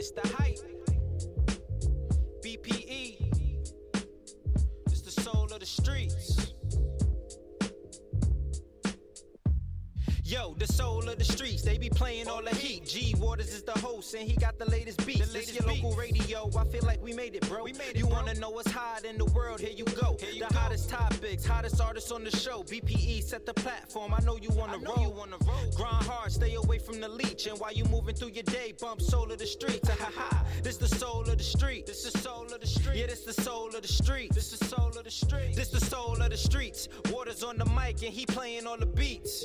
It's the hype. BPE. It's the soul of the streets. Yo, the soul of the streets, they be playing all the heat. G Waters is the host and he got the latest beats. The latest local radio, I feel like we made it, bro. We made it, you wanna know what's hot in the world, here you go. Here you the go. Hottest topics, hottest artists on the show. BPE set the platform, I know you wanna roll. Grind hard, stay away from the leech. And while you moving through your day, bump soul of the streets. This the soul of the street. This the soul of the street. Yeah, this the soul of the street. This the soul of the street. This the soul of the streets. Waters on the mic and he playing all the beats.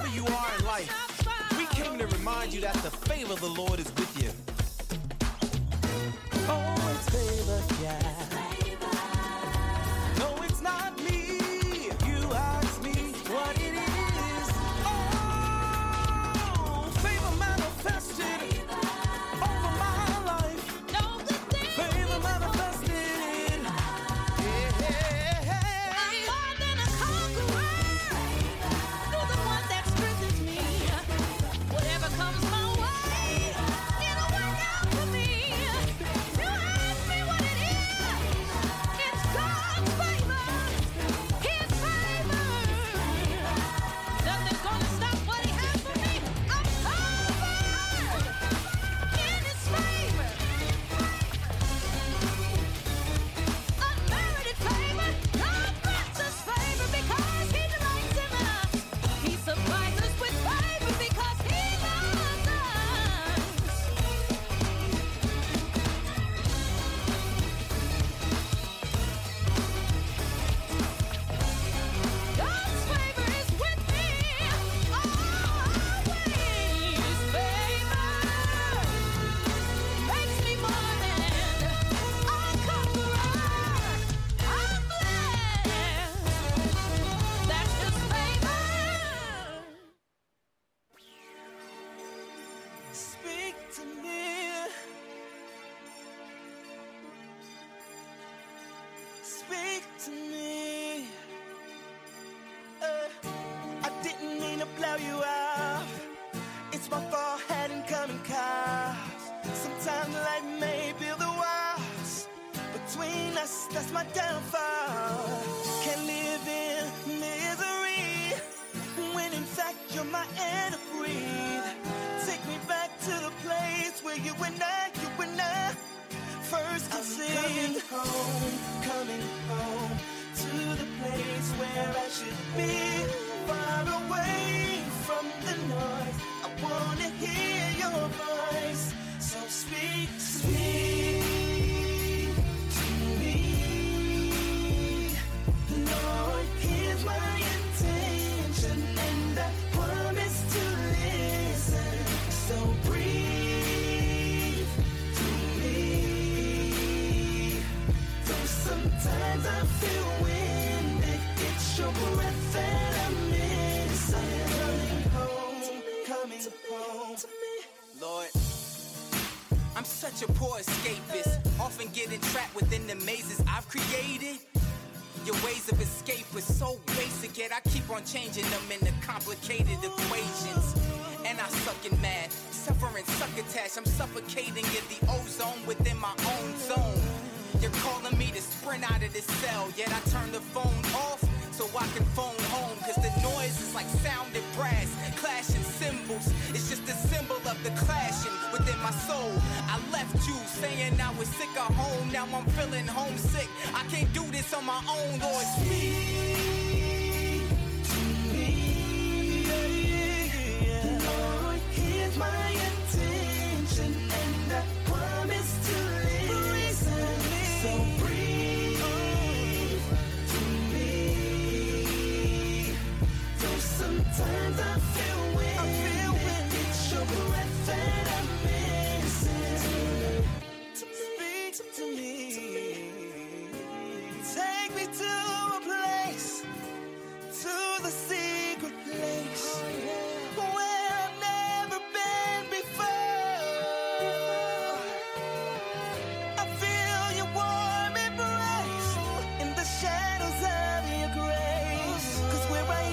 away! that's my downfall. Can't live in misery when in fact you're my enemy. Take me back to the place where you and I first conceived. Coming home to the place where I should be, far away from the noise. I wanna hear your voice, so speak. My intention, and I promise to listen. So breathe to me. Though sometimes I feel winded, it's your breath that I'm missing. Coming home to me, Lord. I'm such a poor escapist, often getting trapped within the mazes I've created. Your ways of escape are so basic, yet I keep on changing them into complicated equations. And I suck in math, suffering succotash. I'm suffocating in the ozone within my own zone. You're calling me to sprint out of this cell, yet I turn the phone off so I can phone home. Cause the noise is like sounded brass, clashing cymbals. It's just a symbol of the clashing within my soul. I left you saying I was sick of home. Now I'm feeling homesick. I can't do this on my own, Lord. Speak to me. Lord, here's my attention, and I promise to listen. So sometimes I feel weird. It's your breath that I'm missing. Speak to me. Take me to a place, to the secret place, where I've never been before. I feel your warm embrace in the shadows of your grace. 'Cause where I am,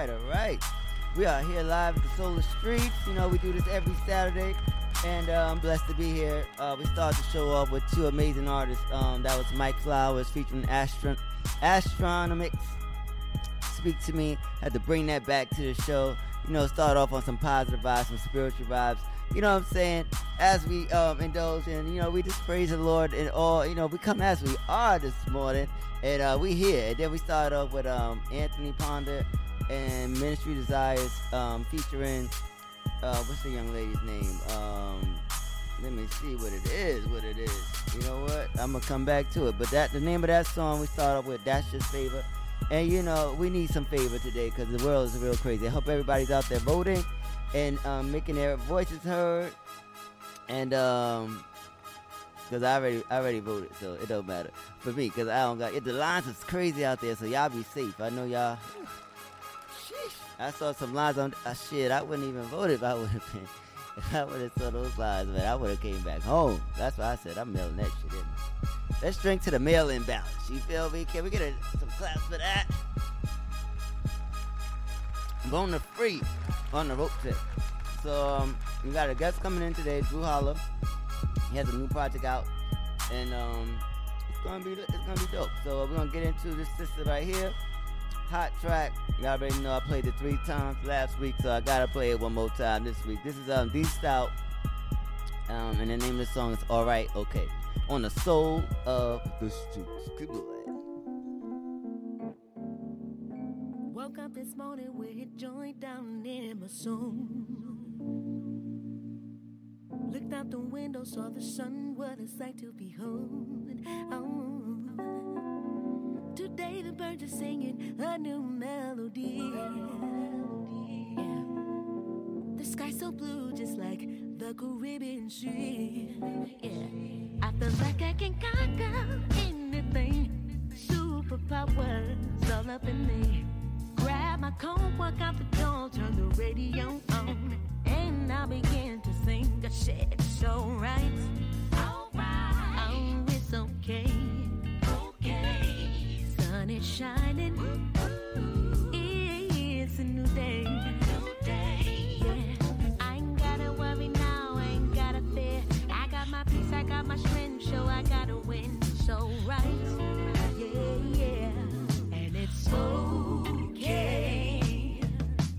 All right. We are here live at the Solar Streets. You know, we do this every Saturday, and I'm blessed to be here. We start the show off with two amazing artists. That was Mike Flowers featuring Astronomics. Speak to me. Had to bring that back to the show. You know, start off on some positive vibes, some spiritual vibes. You know what I'm saying? As we indulge and, you know, we just praise the Lord and all, you know, we come as we are this morning, and we here. And then we start off with Anthony Ponder and Ministry Desires, featuring, what's the young lady's name? Let me see what it is. You know what? I'm going to come back to it. But that the name of that song we start off with, That's Just Favor. And, you know, we need some favor today because the world is real crazy. I hope everybody's out there voting and making their voices heard. And, because I already voted, so it don't matter for me because I don't got it. The lines is crazy out there, so y'all be safe. I know y'all. I saw some lines on shit. I wouldn't even vote if I would have been. If I would have saw those lines, man, I would have came back home. That's why I said I'm mailing that shit in. Let's drink to the mail-in balance. You feel me? Can we get some claps for that? I'm on the free on the rope tip. So we got a guest coming in today, DRU Hollah. He has a new project out, and it's gonna be dope. So we're gonna get into this sister right here. Hot track. Y'all already know I played it 3 times last week, so I gotta play it one more time this week. This is D-Stout, and the name of the song is All Right, Okay. On the Soul of the Streets. Keep it right. woke up this morning with a joint down near my soul. Looked out the window, saw the sun, what a sight to behold. Oh. Today the birds are singing a new melody. Yeah. The sky's so blue, just like the Caribbean Sea. Yeah. I feel like I can conquer anything. Superpowers all up in me. Grab my coat, walk out the door, turn the radio on, and I begin to sing. I said it's alright, alright. Oh, it's okay, okay. Sun is shining, ooh, ooh. It's a new day, new day. Yeah, I ain't gotta worry now, I ain't gotta fear. I got my peace, I got my strength, so I gotta win. It's alright. Yeah, yeah, and it's okay.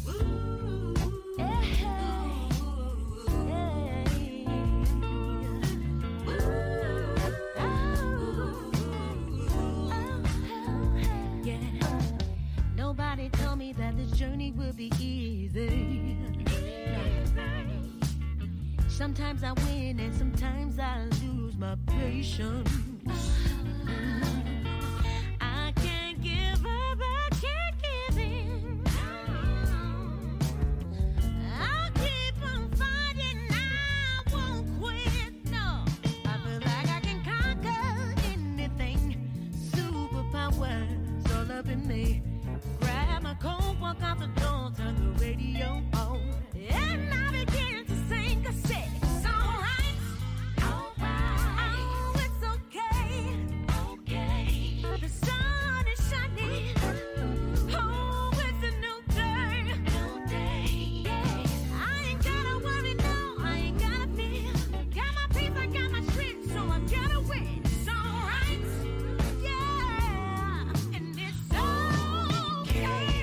Ooh, yeah. Yeah. Ooh, oh. Yeah. Nobody told me that this journey would be easy. Easy. Sometimes I win and sometimes I lose my patience. Walk out the door, turn the radio on, and I begin to sing. I said, it's alright, alright. Oh, it's okay, okay. The sun is shining. Oh, it's a new day, new day. Yeah. I ain't gotta worry now, I ain't gotta fear. Got my peace, I got my strength, so I gotta win. It's alright, yeah, and it's okay.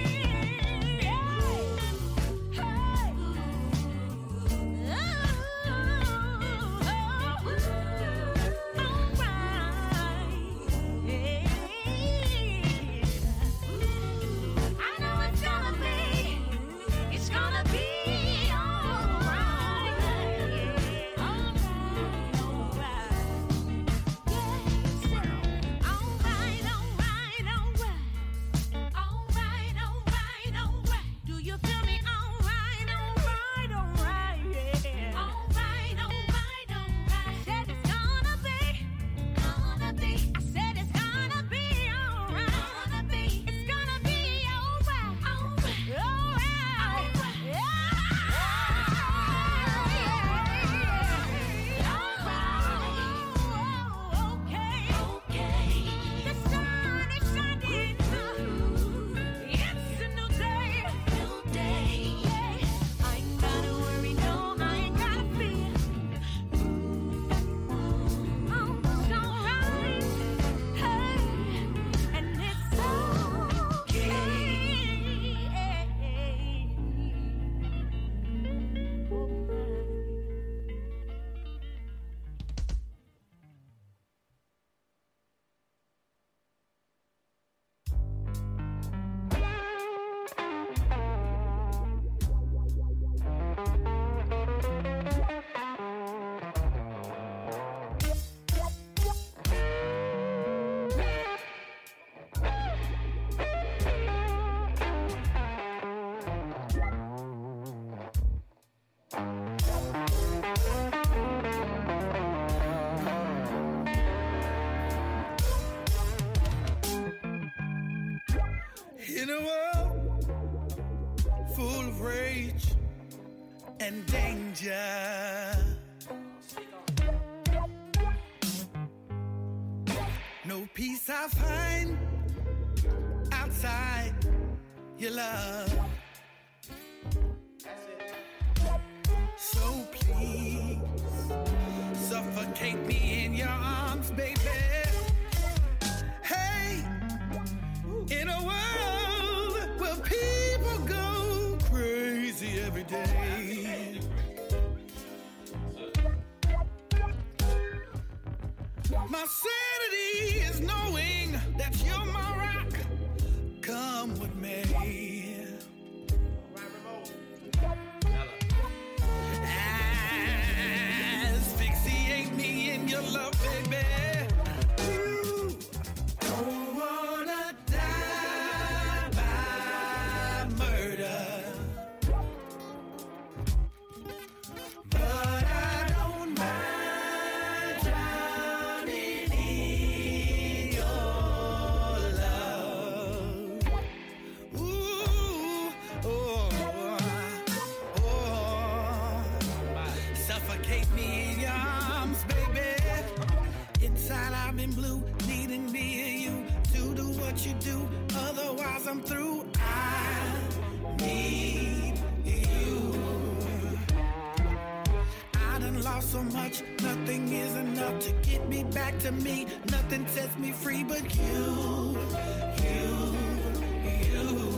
Is knowing that you're my rock. Come with me. come through. I need you. I done lost so much, nothing is enough to get me back to me. Nothing sets me free but you, you, you.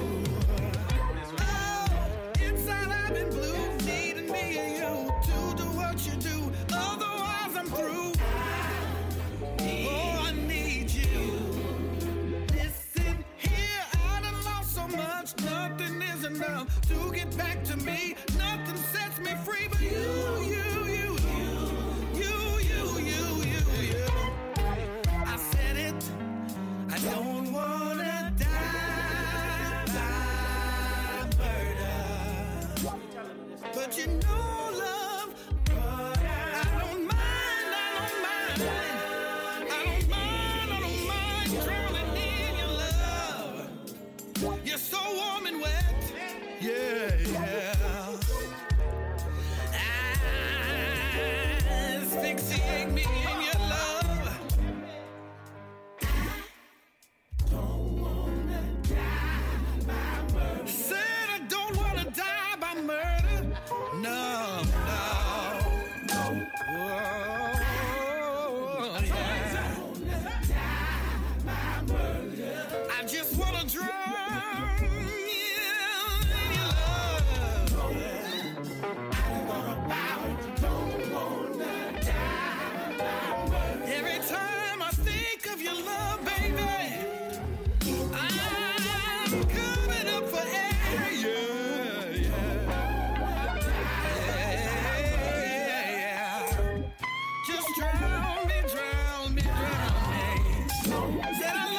To get back to me, nothing sets me free but you, you, you, you, you, you, you, you, you. I said it, I don't wanna die by murder, but you know love, I don't mind drowning in your love. You're so warm and wet. Yeah, yeah. Asphyxiate me in your love. I don't wanna die by murder. Said I don't wanna die by murder. No, no, no. Whoa, yeah. I don't wanna die by murder. I just wanna drown. Never,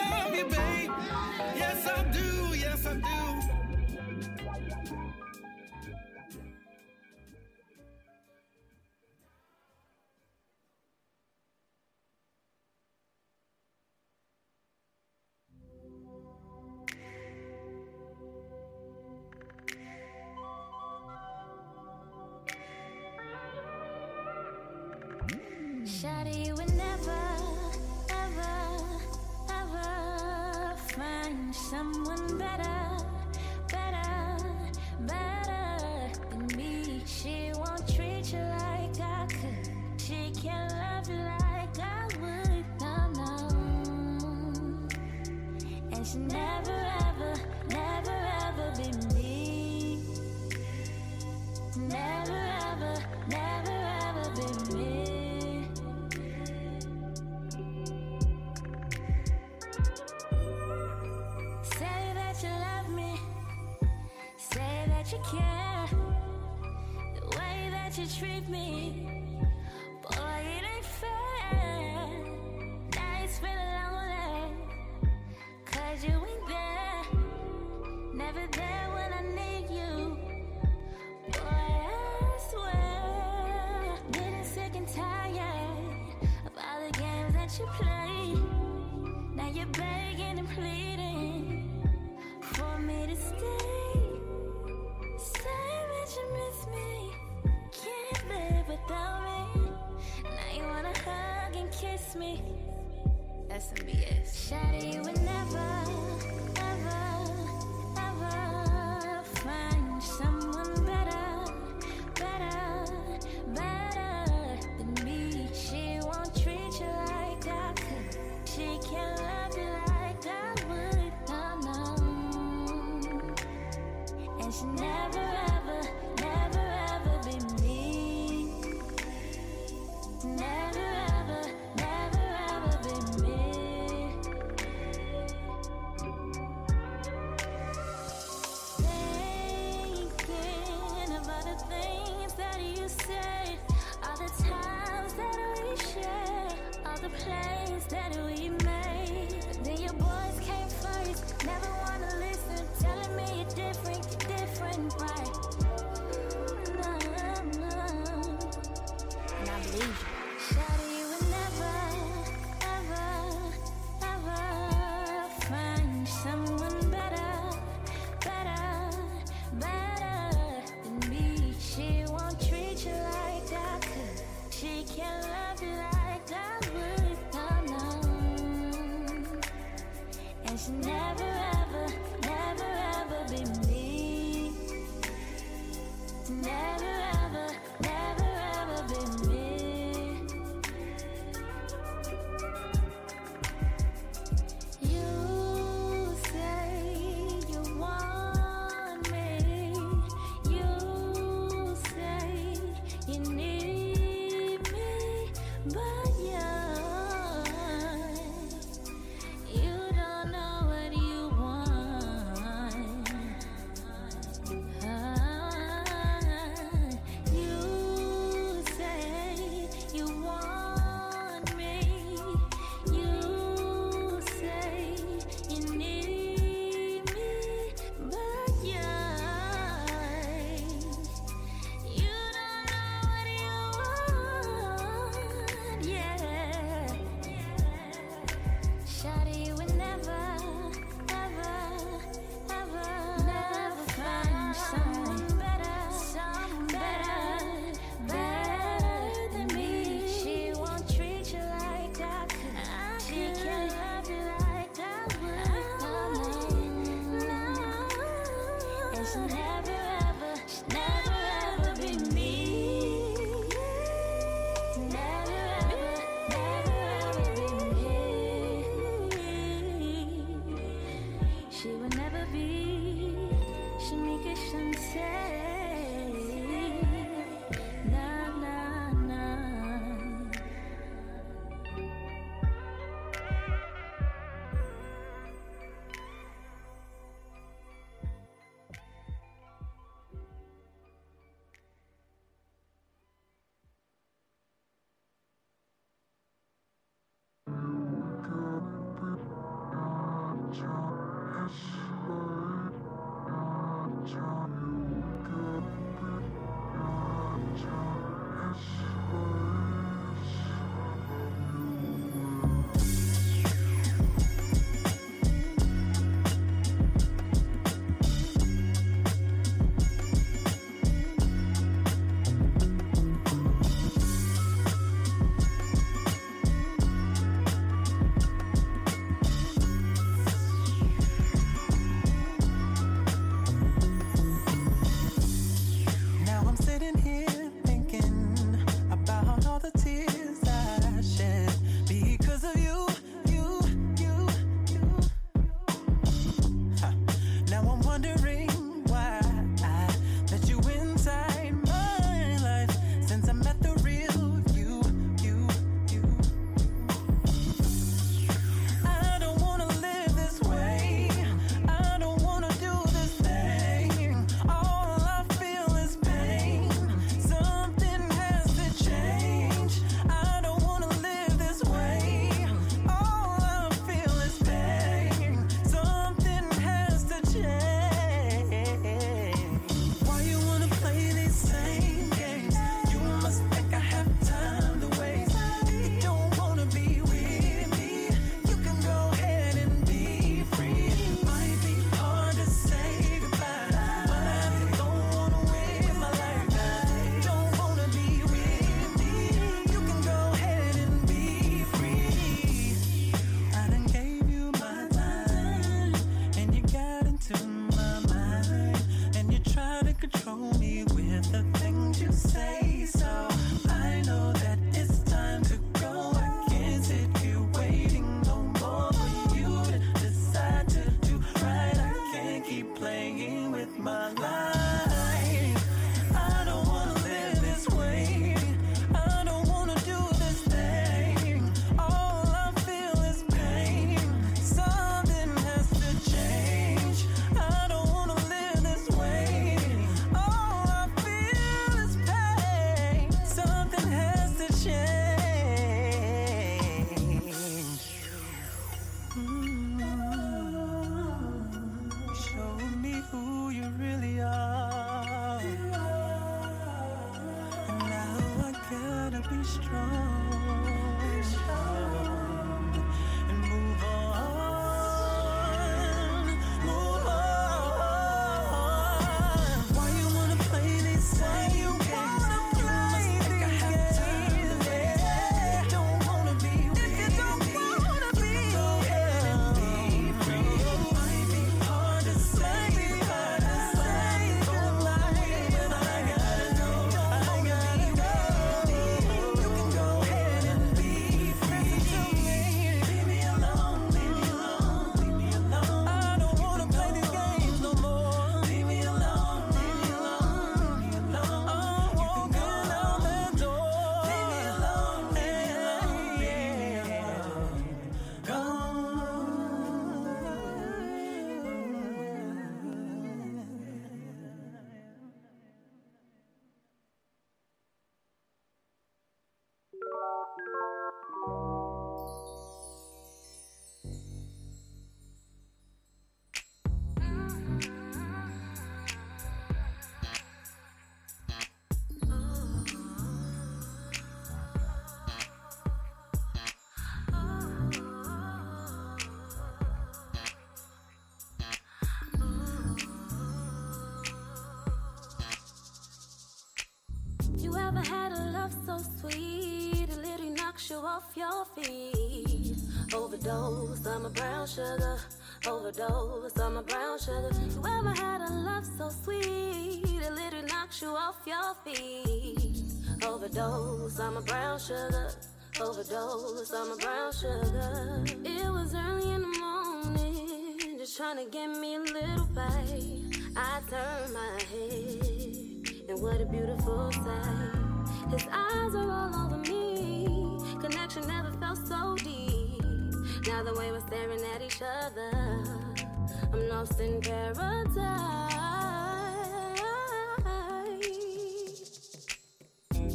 ever, never. overdose on my brown sugar. You ever had a love so sweet it literally knocks you off your feet? Overdose on my brown sugar. Overdose on my brown sugar. It was early in the morning, just trying to get me a little bite. I turned my head, and what a beautiful sight. His eyes are all over me, connection never felt so deep. Now the way we're staring at each other, I'm lost in paradise.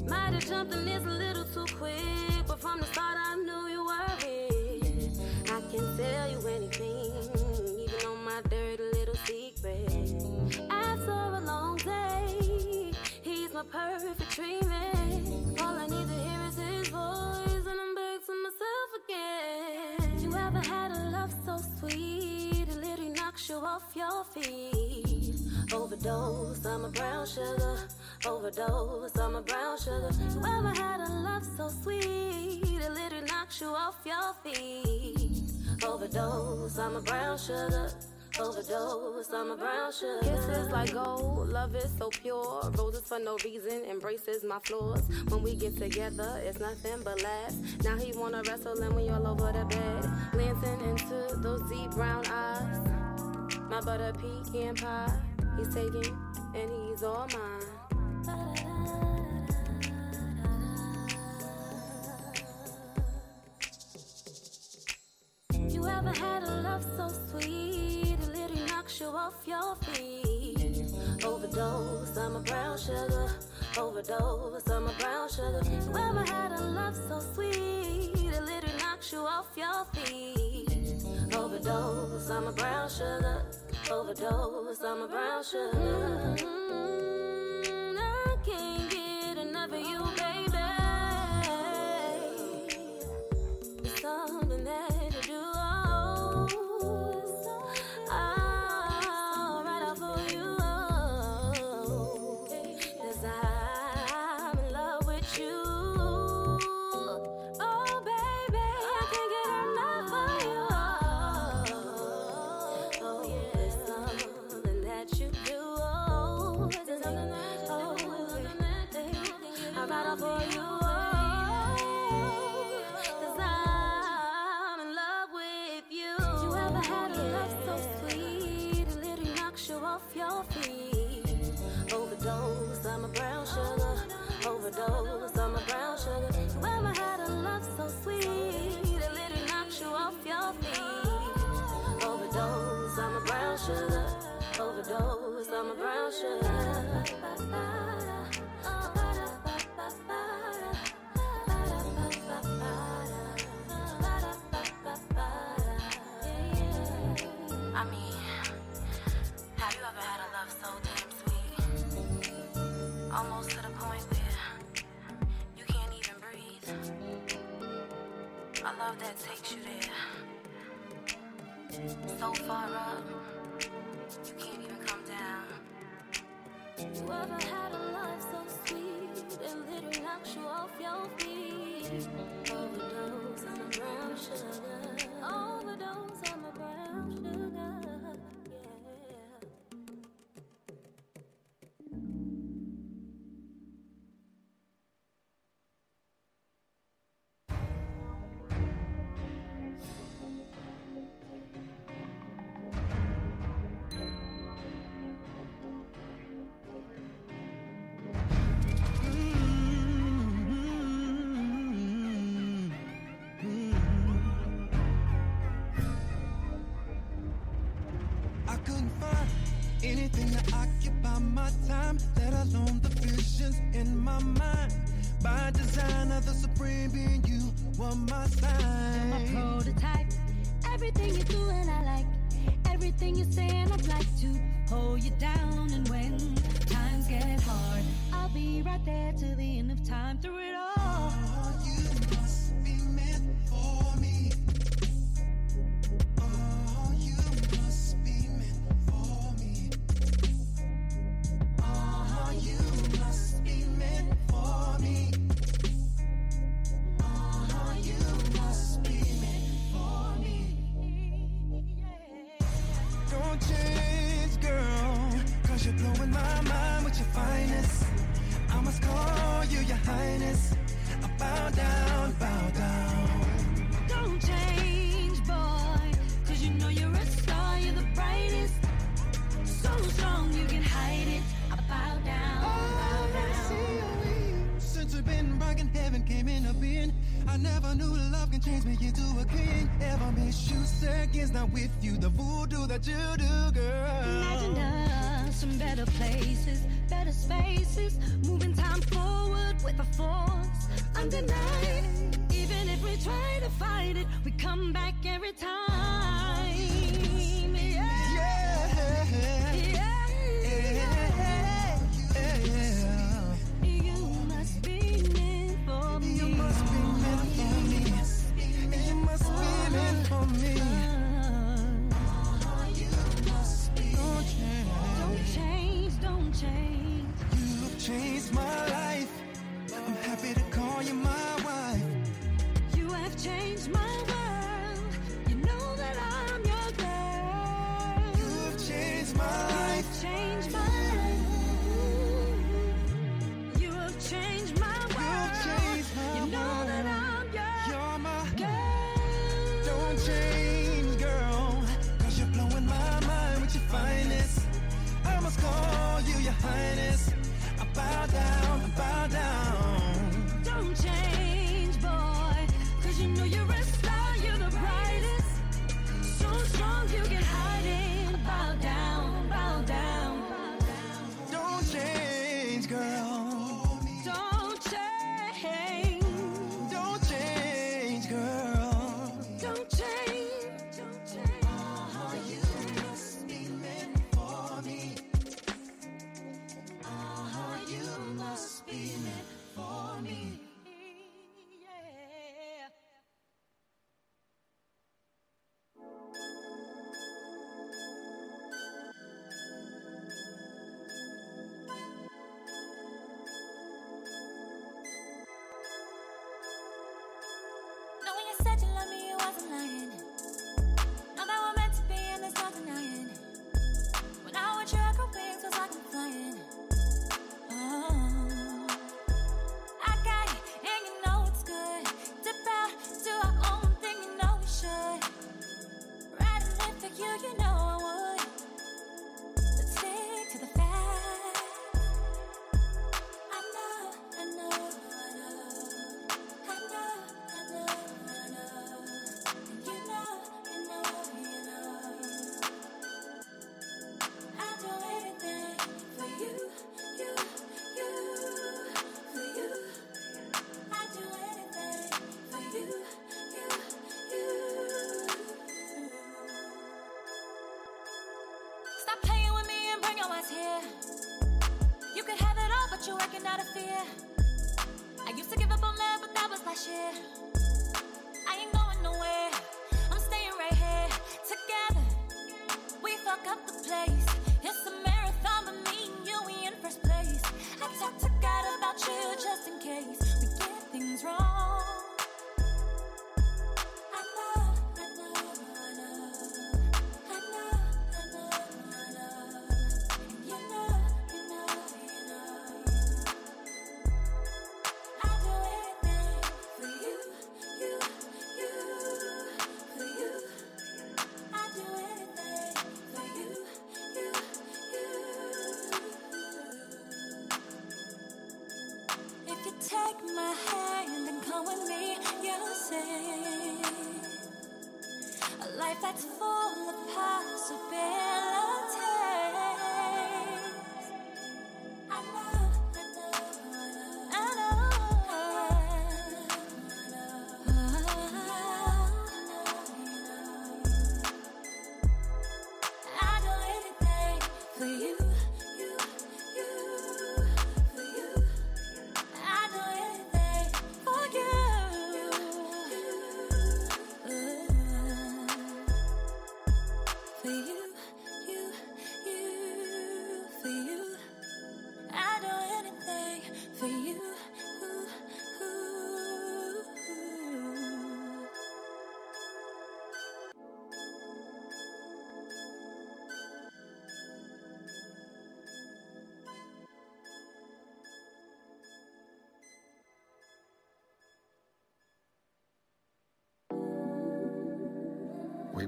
Might have jumped in this a little too quick, but from the start I knew you were it. I can tell you anything, even on my dirty little secret. After a long day, he's my perfect treatment. All I need to hear is his voice, and I'm back to myself again. You ever had a love so sweet it literally knocks you off your feet? Overdose on my brown sugar. Overdose on my brown sugar. You ever had a love so sweet it literally knocks you off your feet? Overdose on my brown sugar. Overdose on my brown sugar. Kisses like gold, love is so pure. Roses for no reason, embraces my flaws. When we get together, it's nothing but laughs. Now he wanna wrestle and we all over the bed, glancing into those deep brown eyes. My butter pecan pie, he's taking and he's all mine. You ever had a love so sweet it literally knocks you off your feet? Overdose on my brown sugar. Overdose on my brown sugar. You ever had a love so sweet it literally knocks you off your feet? Overdose on my brown sugar. Overdose on my brown sugar. I can't get enough of you, baby. There's something that overdose on my brown sugar. I mean, have you ever had a love so damn sweet, almost to the point where you can't even breathe? A love that takes you there, so far up you can't even come down. You ever had a love so sweet it literally knocks you off your feet? Overdose on the brown sugar. Overdose on the brown sugar. bow down. Don't change, boy, cause you know you're a star, you're the brightest. So strong you can hide it. I bow down, bow down. Since we've been rocking, heaven came into being. I never knew love can change me into a king. Ever miss you seconds, not with you. The voodoo that you do, girl. Imagine us in better places, better spaces, moving time forward with a force undenied. Even if we try to fight it, we come back every time.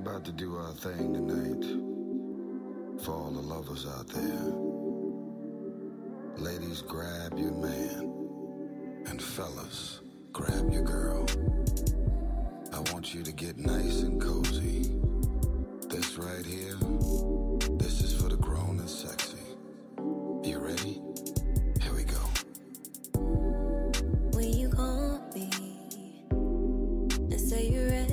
about to do our thing tonight. For all the lovers out there, ladies, grab your man, and fellas, grab your girl. I want you to get nice and cozy. This right here, this is for the grown and sexy. You ready? Here we go. When you call me and say you're ready,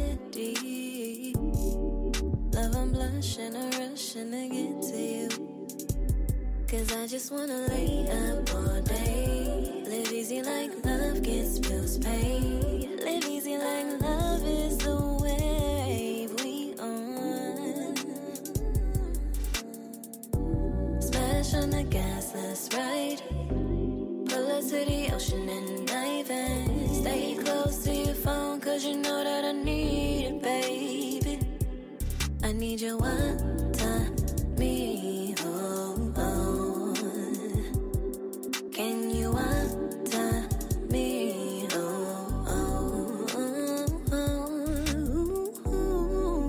love, I'm blushing and rushing to get to you. Cause I just wanna lay up all day. Live easy like love gets bills paid. Live easy like love is the wave we on. Smash on the gas, let's ride. Pull up to the ocean and dive in. Stay close to your phone cause you know that I need it, baby. I need your one time, me, oh. Can you water me? Oh, oh, oh, oh, oh.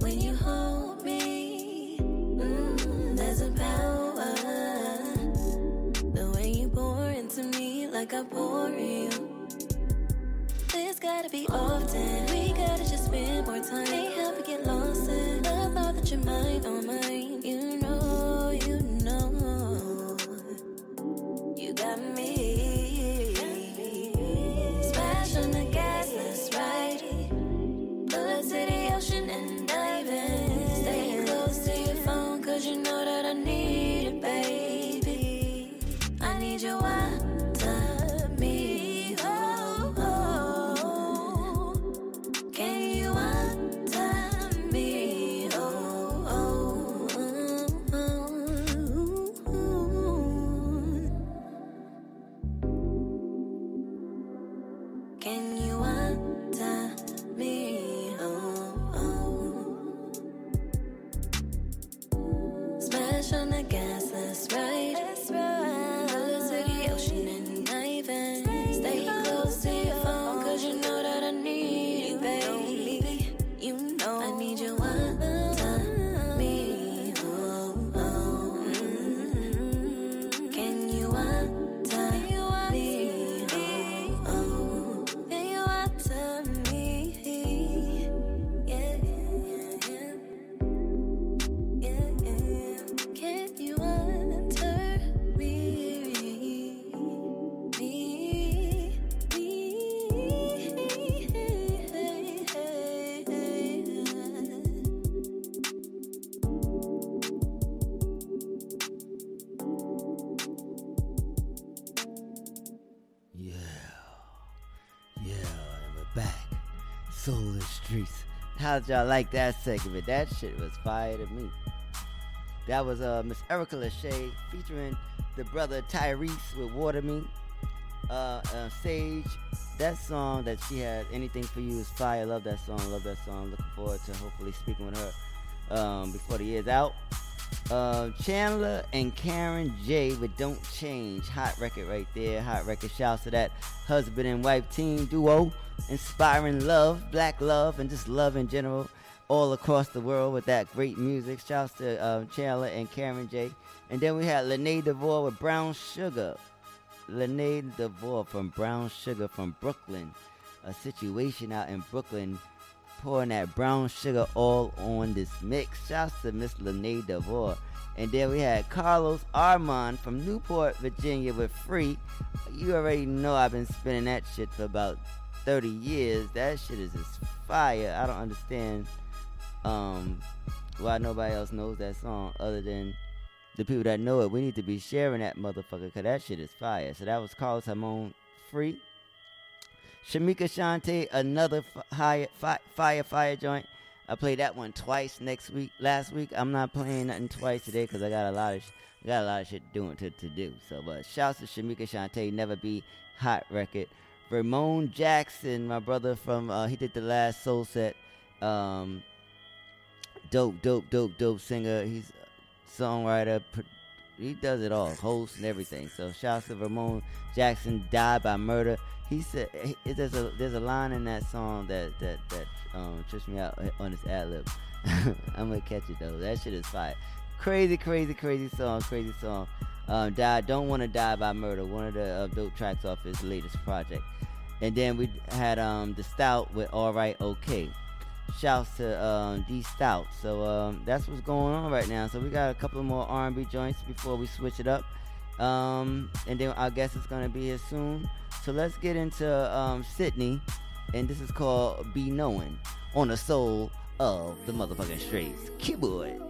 When you hold me, there's a power. The way you pour into me like I pour you. Gotta be often, we gotta just spend more time. Can't help but get lost in love, all that you're mine, oh mine. You know, you know, you got me. Smash on the gas, let's ride. Pull up to the ocean and dive in. Stay close to your phone, cause you know that I need it, baby. I need your water, me. How'd y'all like that segment? That shit was fire to me. That was Miss Erica Lachey featuring the brother Tyrese with Water Me. Sage, that song that she had, Anything For You, is fire. Love that song, love that song. Looking forward to hopefully speaking with her before the year's out. Chandler and Karen J with Don't Change. Hot record right there, hot record. Shouts to that husband and wife team duo. Inspiring love, black love, and just love in general all across the world with that great music. Shouts to Chandler and Karen J. And then we had Lene DeVore with Brown Sugar. Lene DeVore from Brown Sugar from Brooklyn. A situation out in Brooklyn, pouring that brown sugar all on this mix. Shouts to Miss Lene DeVore. And then we had Carlos Armand from Newport, Virginia with Free. You already know I've been spinning that shit for about 30 years. That shit is just fire. I don't understand why nobody else knows that song other than the people that know it. We need to be sharing that motherfucker because that shit is fire. So that was Carlos Ramon Free. Shamika Shante, another fire joint. I played that one twice last week. I'm not playing nothing twice today because I got a lot of shit doing to do. So shouts to Shamika Shante, Never Be hot record. Ramon Jackson, my brother from, he did the last soul set. Dope singer. He's songwriter. He does it all, hosts and everything. So shouts to Ramon Jackson, Died by Murder. He said, there's a line in that song that trips me out on his ad-lib. I'm going to catch it, though. That shit is fire. Crazy song. Don't Want to Die by Murder, one of the dope tracks off his latest project. And then we had D-Stout with All Right, Okay. Shouts to D-Stout. So that's what's going on right now. So we got a couple more R&B joints before we switch it up. And then our guest is going to be here soon. So let's get into Sydney. And this is called Be Knowing on the Soul of the Motherfucking Straits. Keyboard.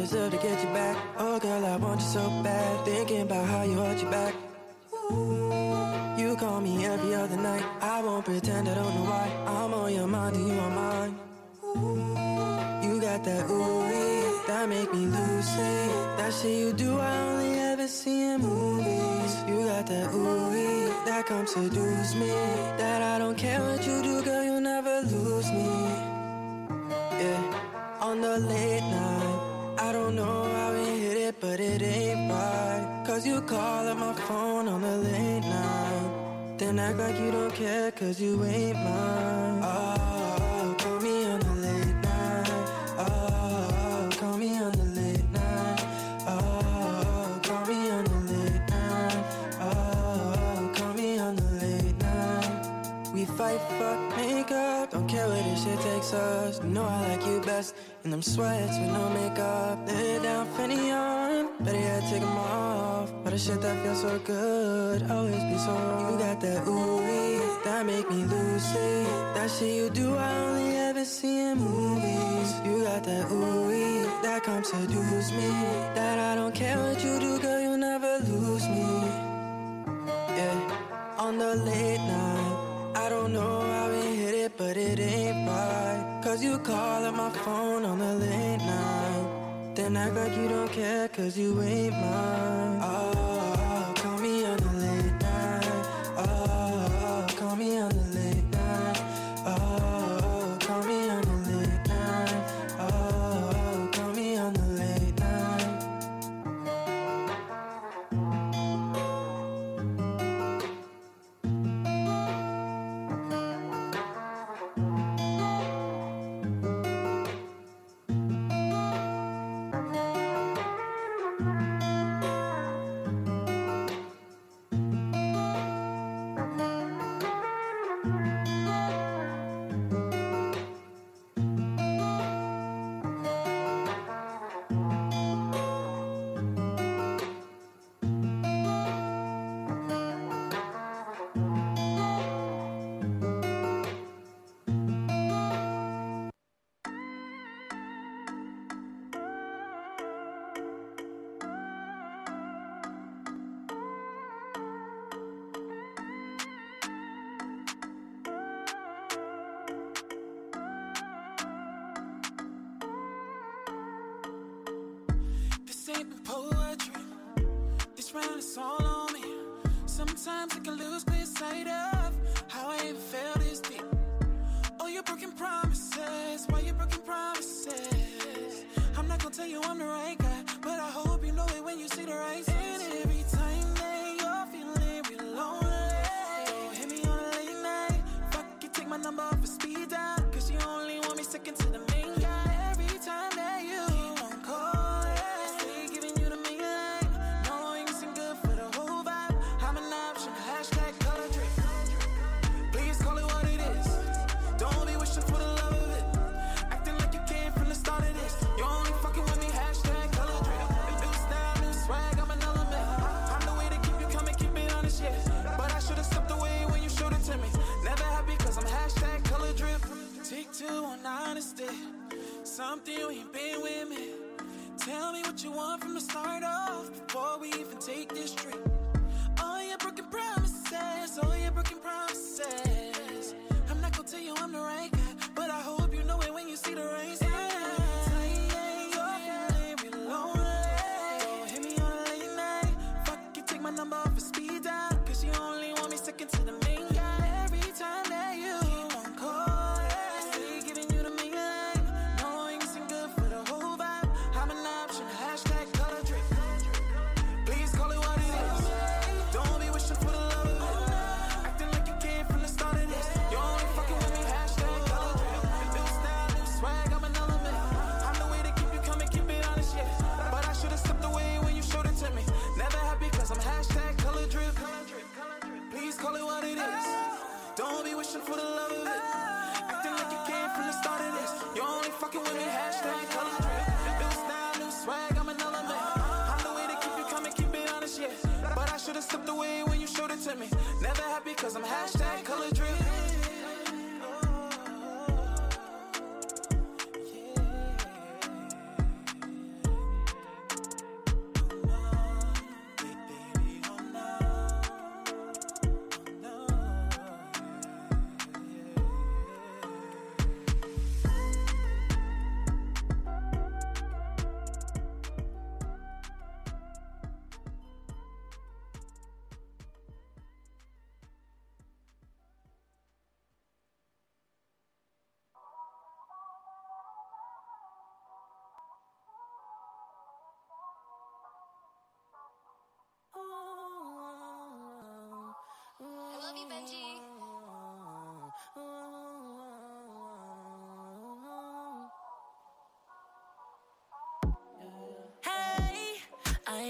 Deserve to get you back. Oh girl, I want you so bad. Thinking about how you hold you back. You call me every other night. I won't pretend I don't know why. I'm on your mind and you on mine. You got that ooh-wee that make me lose it. That shit you do I only ever see in movies. You got that ooh-wee that comes seduce me. That I don't care what you do, girl, you'll never lose me. Yeah. on the late night. I don't know how we hit it, but it ain't right. Cause you call up my phone on the late night, then act like you don't care cause you ain't mine. Oh, call me on the late night. Oh, call me on the late night. Oh, call me on the late night. Oh, call me on the late night. We fight, fuck, make up, don't care where this shit takes us. You know I like you best in them sweats with no makeup. Lay down, Fanny on, better yet take them off. But the shit that feels so good always be so wrong. You got that ooey, that make me loose it. That shit you do, I only ever see in movies. You got that ooey, that come seduce me. That I don't care what you do, girl, you never lose me. Yeah, on the late night. I don't know how we hit it, but it ain't right. Cause you call up my phone on the late night, then act like you don't care cause you ain't mine. Oh, call me on the late night. Oh, call me on the late night. Oh, call me on the late night. Oh, call me on the late night.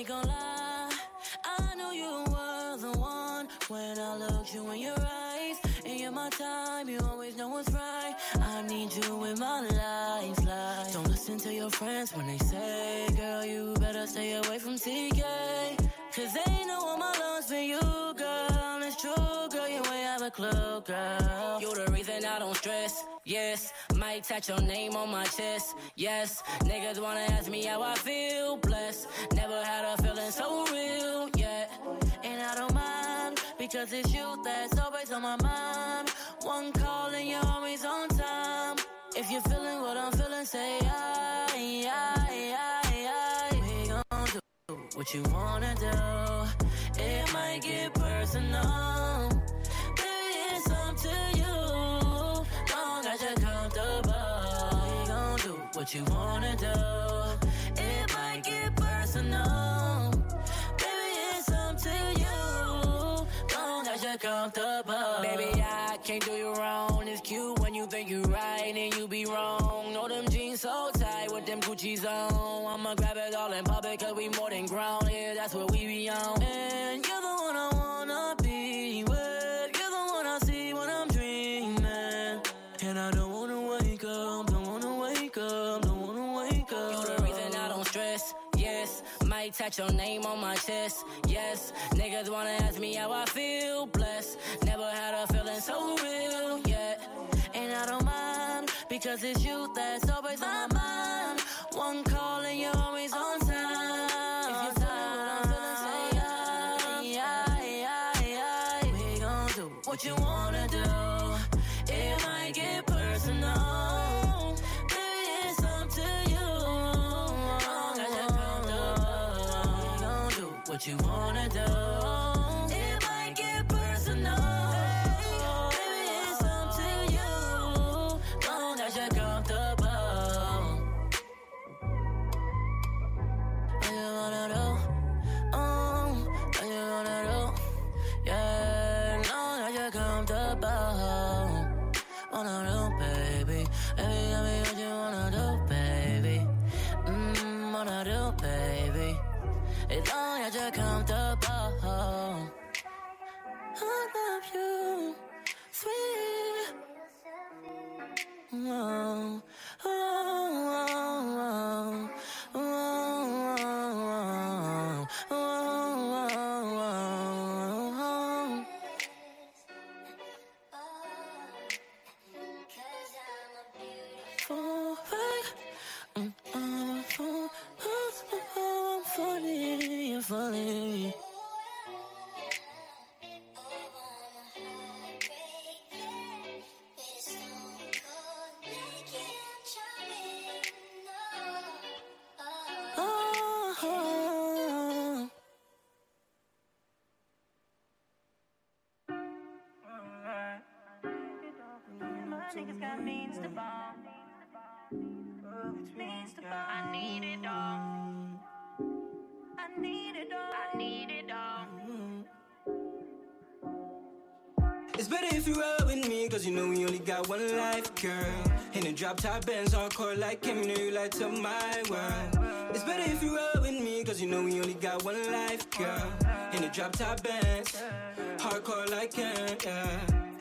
ain't gon' lie, I knew you were the one when I looked you in your eyes. And you're my time, you always know what's right. I need you in my life. Don't listen to your friends when they say, girl, you better stay away from TK, cause they know all my love's for you, girl. It's true, girl, you ain't have a clue, girl. You're the reason I don't stress. Yes, might touch your name on my chest. Yes, niggas wanna ask me how I feel. Blessed, never had a feeling so real yet. And I don't mind, because it's you that's always on my mind. One call and you're always on time. If you're feeling what I'm feeling, say I. We gon' do what you wanna do. It might get personal. Baby, it's up to you. Got you comfortable. We gon' do what you wanna do. It might get personal. Baby, it's up to you. Don't got you comfortable. Baby, I can't do you wrong. It's cute when you think you're right and you be wrong. Know them jeans so tight with them Gucci's on. I'ma grab it all in public cause we more than grown. Yeah, that's what we be on. And you're the one I wanna be with. You're the one I see when I'm dreaming. And I don't wanna wake up, don't wanna wake up, don't wanna wake up. You're the reason I don't stress, yes. Might touch your name on my chest, yes. Niggas wanna ask me how I feel, blessed. Never had a feeling so real, yeah. And I don't mind, because it's you that's always on my mind. One call and you're always on time. If you're tired, I'm feeling so yeah. We gon' do what you wanna do. It might get personal. Baby, it's up to you. Don't got you comfortable. We gon' do what you wanna do. It might get personal. Baby, it's up to you. Don't got you comfortable. What you wanna do? What you wanna do? Yeah, don't got you comfortable. Wanna do, baby? Baby, tell me what you wanna do, baby. Wanna do, baby? As long as you're comfortable. I love you, sweet. Oh, oh, oh, oh, oh, oh, oh, oh. Falling. Oh. My niggas got means to bomb. I need it all. I need it all. It's better if you ride with me, cause you know we only got one life, girl. In a drop top Benz hardcore like Kim, you know you light up my world. It's better if you ride with me, cause you know we only got one life, girl. In a drop top Benz hardcore like Kim, yeah.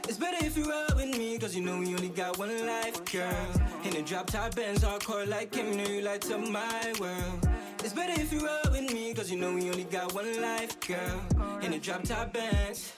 It's better if you ride with me, cause you know we only got one life, girl. In a drop top Benz hardcore like Kim, you know you light up my world. It's better if you ride with me, cause you know we only got one life, girl. In a drop top Benz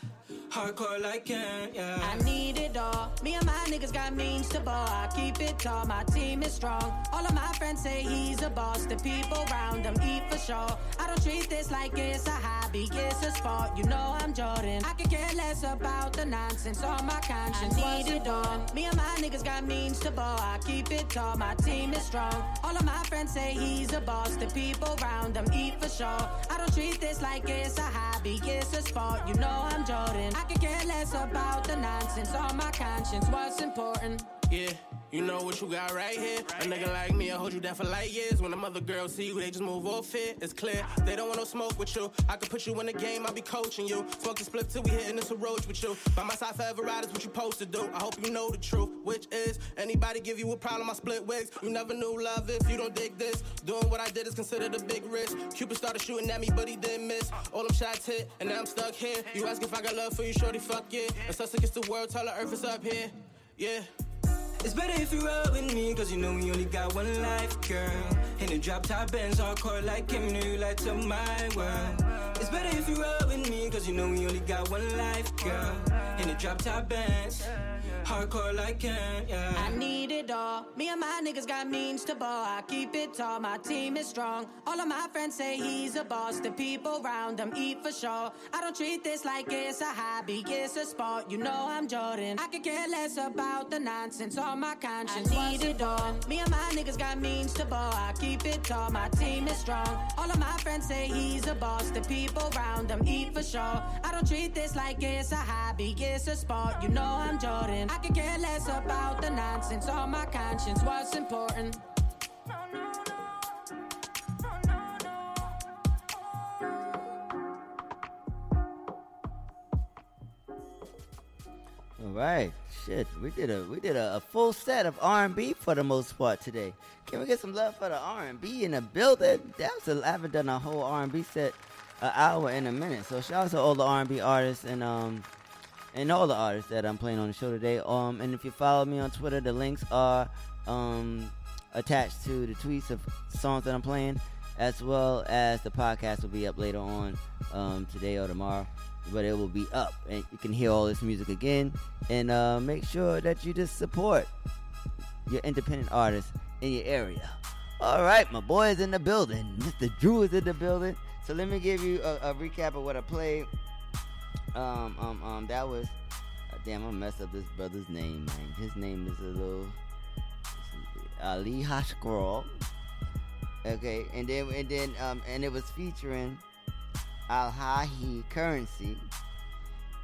hardcore like Kim, yeah. I need it all. Me and my niggas got means to ball. I keep it tall, my team is strong. All of my friends say he's a boss. The people around him eat for sure. I don't treat this like it's a hobby, it's a sport. You know I'm Jordan. I could care less about the nonsense on my conscience. I need it all. Me and my niggas got means to ball. I keep it tall, my team is strong. All of my friends say he's a boss. The people around him eat for sure. I don't treat this like it's a hobby, it's a sport. You know I'm Jordan. I could care less about the nonsense on my conscience. What's important? Yeah, you know what you got right here. A nigga like me, I hold you down for light years. When them other girls see you, they just move off it. It's clear, they don't want no smoke with you. I could put you in the game, I'll be coaching you. Smoke and split till we hitting this roach with you. By my side forever, ride is what you supposed to do. I hope you know the truth, which is anybody give you a problem, I split wigs. You never knew love if you don't dig this. Doing what I did is considered a big risk. Cupid started shooting at me, but he didn't miss. All them shots hit, and now I'm stuck here. You ask if I got love for you, shorty, fuck yeah. It's us against the world, tell the earth is up here. Yeah. It's better if you roll with me, cause you know we only got one life, girl. In the drop top Benz, hardcore like him, new lights up my world. It's better if you roll with me, cause you know we only got one life, girl. In the drop top Benz, hardcore like him, yeah. I need it all, me and my niggas got means to ball. I keep it tall, my team is strong. All of my friends say he's a boss, the people round him eat for sure. I don't treat this like it's a hobby, it's a sport, you know I'm Jordan. I could care less about the nonsense, all my conscience. I need it all, me and my niggas got means to ball. I keep it tall, my team is strong. All of my friends say he's a boss, the people round him eat for sure. I don't treat this like it's a hobby, it's a sport, you know I'm Jordan. I could care less about the nonsense, all my conscience was important. All right, shit, we did a full set of R&B for the most part today. Can we get some love for the R&B in the building? I haven't done a whole R&B set, an hour and a minute. So shout out to all the R&B artists and all the artists that I'm playing on the show today. And if you follow me on Twitter, the links are attached to the tweets of songs that I'm playing, as well as the podcast will be up later on today or tomorrow. But it will be up, and you can hear all this music again. And make sure that you just support your independent artists in your area. All right, my boy is in the building. Mr. Drew is in the building. So let me give you a recap of what I played. That was... damn, I messed up this brother's name, man. His name is Ali Hashcrawl. Okay, and it was featuring Alhaji Currency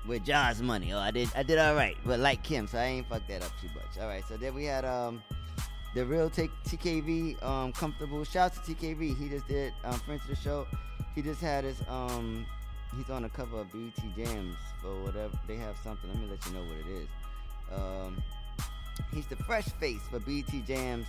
with John's Money. Oh, I did all right, but like Kim, so I ain't fucked that up too much. All right, so then we had the real TKV, Comfortable. Shout out to TKV. He just did Friends of the Show. He just had his he's on the cover of BET Jams or whatever. They have something. Let me let you know what it is. He's the fresh face for BET Jams.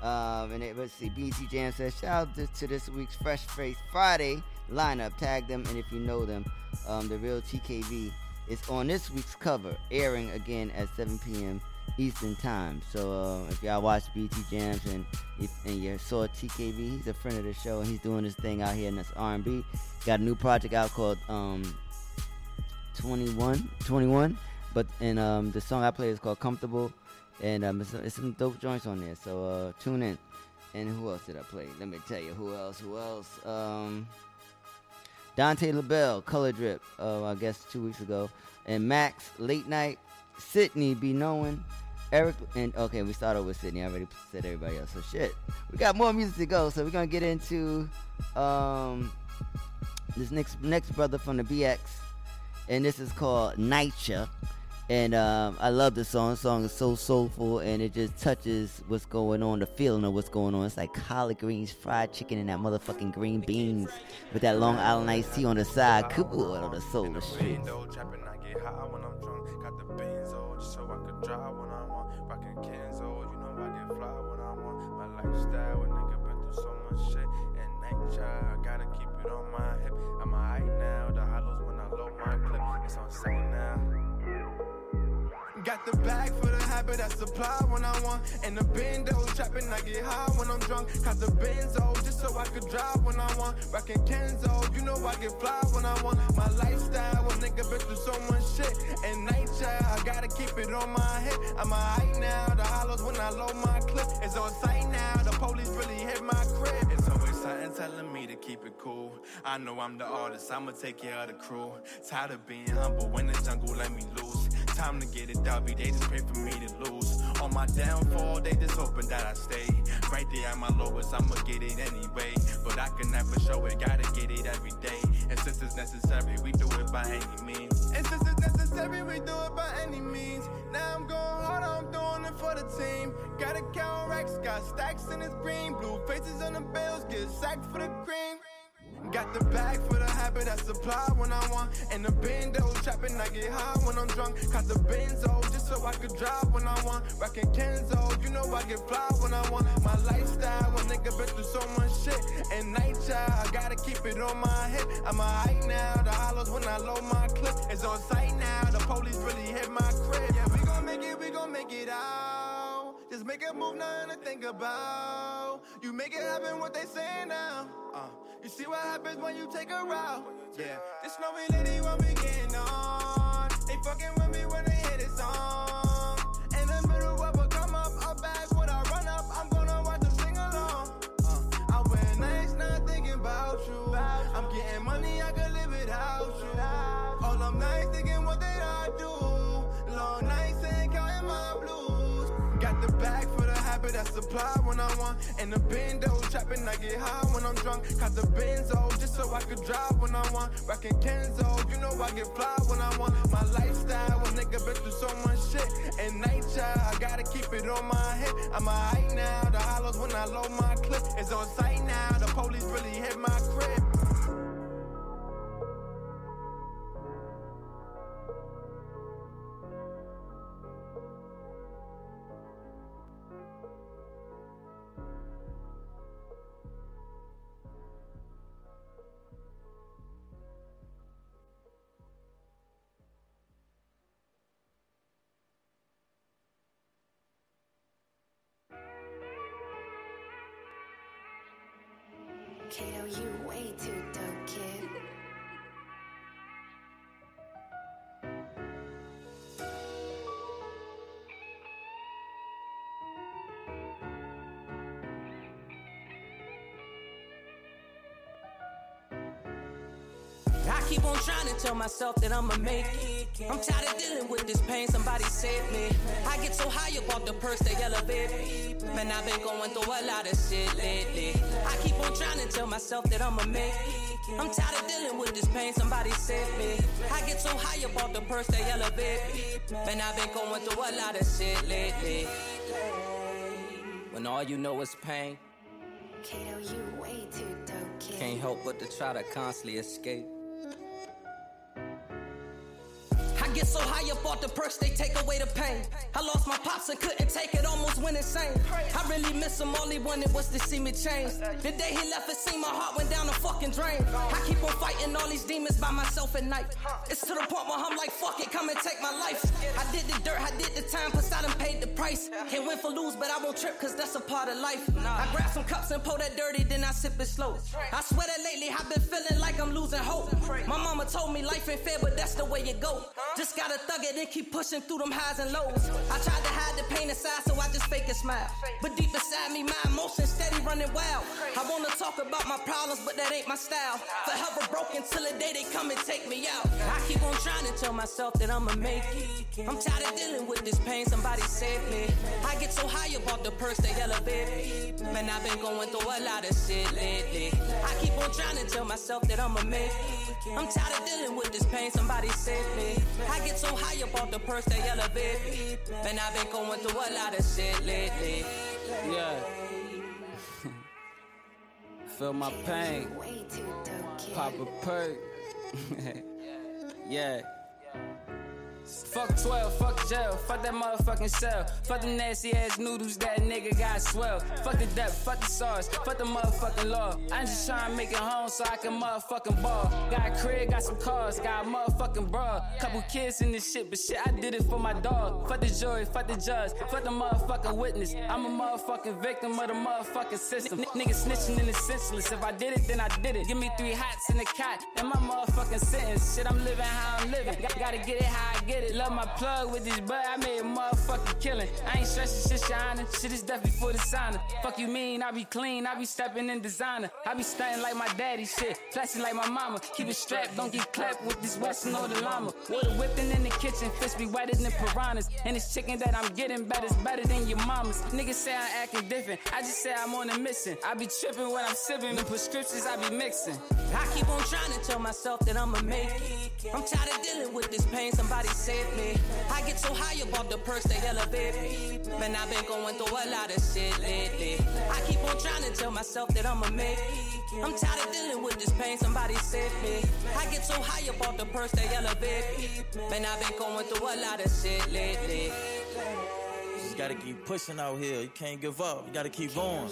BET Jam says, shout out to this week's Fresh Face Friday lineup. Tag them, and if you know them, the real TKV is on this week's cover, airing again at 7 p.m. Eastern Time. So if y'all watch BET Jams and you saw TKV, he's a friend of the show, and he's doing this thing out here in this R&B. Got a new project out called 21, but the song I play is called Comfortable. And it's some dope joints on there, so tune in. And who else did I play? Let me tell you, who else? Dante LaBelle, Color Drip, I guess 2 weeks ago. And Max, Late Night, Sydney, Be Knowing, Eric, and okay, we started with Sydney. I already said everybody else, so shit. We got more music to go, so we're going to get into this next brother from the BX. And this is called Nycha. And I love this song. The song is so soulful, and it just touches what's going on, the feeling of what's going on. It's like collard greens, fried chicken, and that motherfucking green beans with that Long Island iced tea on the side. Cool, on the soul of shit. I gotta keep it on my hip. I'm high now, the hollows when I load my clip. It's on sale now. Got the bag for the habit, I supply when I want. And the bendo trapping, I get high when I'm drunk. Cause the benzo, just so I could drive when I want. Rockin' Kenzo, you know I get fly when I want. My lifestyle, a nigga been through so much shit. And nature, I gotta keep it on my hip. I'm high now, the hollows when I load my clip. It's on sight now, the police really hit my crib. It's something telling me to keep it cool. I know I'm the artist, I'ma take care of the crew. Tired of being humble in the jungle, let me lose. Time to get it W, they just pray for me to lose. On my downfall, they just hoping that I stay. Right there at my lowest, I'ma get it anyway. But I can never show it, gotta get it every day. And since it's necessary, we do it by any means. And since it's necessary, we do it by any means. Now I'm going hard, I'm doing it for the the team. Gotta count racks, got stacks in his green. Blue faces on the bills, get sacked for the cream. Got the bag for the habit, I supply when I want. And the bendo trapping, I get high when I'm drunk. Caught the benzo just so I could drive when I want. Rockin' Kenzo, you know I get fly when I want. My lifestyle, one nigga been through so much shit. And night child, I gotta keep it on my hip. I'm alright now, the hollows when I load my clip. It's on sight now, the police really hit my crib. Yeah, we gon' make it out. Just make a move, nothing to think about. You make it happen, what they saying now. You see what happens when you take a route. Yeah, this snowy lady when we getting on. They fucking with me when they hit it song. In the middle of a come up, a bag when I run up, I'm gonna watch them sing along. I wear nights not thinking about you. I'm getting money, I could live without you. All them nights thinking what did I do. Long nights and counting my blues. Got the bag for the habit, I supply when I want. And the bendo trapping, I get high when I'm drunk. Caught the benzo just so I could drive when I want. Rockin' Kenzo, you know I get fly when I want. My lifestyle, one nigga been through so much shit. And night child, I gotta keep it on my hip. I'm alright now, the hollows when I load my clip. It's on sight now, the police really hit my crib. KO, you way too dope, kid. I keep on trying to tell myself that I'ma make it. I'm tired of dealing with this pain, somebody save me. I get so high up off the purse, they elevate me. Man, I've been going through a lot of shit lately. I keep on trying to tell myself that I'ma make it. I'm tired of dealing with this pain, somebody save me. I get so high up off the purse, they elevate me. Man, I've been going through a lot of shit lately. When all you know is pain, you way too dope, kid. Can't help but to try to constantly escape. Get so high up off the perch, they take away the pain. I lost my pops and couldn't take it, almost went insane. I really miss him, all he wanted was to see me change. The day he left, it seemed my heart went down a fucking drain. I keep on fighting all these demons by myself at night. It's to the point where I'm like, fuck it, come and take my life. I did the dirt, I did the time, plus I done paid the price. Can't win for lose, but I won't trip, cause that's a part of life. I grab some cups and pour that dirty, then I sip it slow. I swear that lately I've been feeling like I'm losing hope. My mama told me life ain't fair, but that's the way it go. Just gotta thug it and keep pushing through them highs and lows. I tried to hide the pain inside, so I just fake a smile. But deep inside me, my emotions steady running wild. I wanna talk about my problems, but that ain't my style. Forever broken till the day they come and take me out. I keep on trying to tell myself that I'ma make it. I'm tired of dealing with this pain, somebody save me. I get so high up off the purse, they elevate me. Man, I've been going through a lot of shit lately. I keep on trying to tell myself that I'ma make it. I'm tired of dealing with this pain, somebody save me. I get so high up off the purse, they elevate me. Man, I've been going through a lot of shit lately. Yeah. Feel my pain. Pop a perk. Yeah. Fuck 12, fuck jail, fuck that motherfucking cell. Fuck the nasty ass noodles that nigga got swell. Fuck the depth, fuck the sauce, fuck the motherfucking law. I'm just trying to make it home so I can motherfucking ball. Got a crib, got some cars, got a motherfucking bra. Couple kids in this shit, but shit, I did it for my dog. Fuck the jury, fuck the judge, fuck the motherfucking witness. I'm a motherfucking victim of the motherfucking system. Niggas snitching and it's senseless. If I did it, then I did it. Give me 3 hots and a cot, and my motherfucking sentence. Shit, I'm living how I'm living. Gotta get it how I get it. Love my plug with this butt, I made a motherfucking killing. I ain't stressing shit, shining. Shit is definitely for the signer. Fuck you mean, I be clean, I be stepping in designer. I be stunting like my daddy shit, flexing like my mama. Keep it strapped, don't get clapped with this Western or the llama. Water whipping in the kitchen, fish be wetter than piranhas. And this chicken that I'm getting better's better than your mama's. Niggas say I'm acting different, I just say I'm on a mission. I be tripping when I'm sipping, the prescriptions I be mixing. I keep on trying to tell myself that I'ma make it. I'm tired of dealing with this pain, somebody said. save me. I get so high above the perks, they elevate me. Man, I've been going through a lot of shit lately. I keep on trying to tell myself that I'ma make it. I'm tired of dealing with this pain, somebody save me. I get so high above the perks, they elevate me. Man, I've been going through a lot of shit lately. You gotta keep pushing out here, you can't give up, you gotta keep going.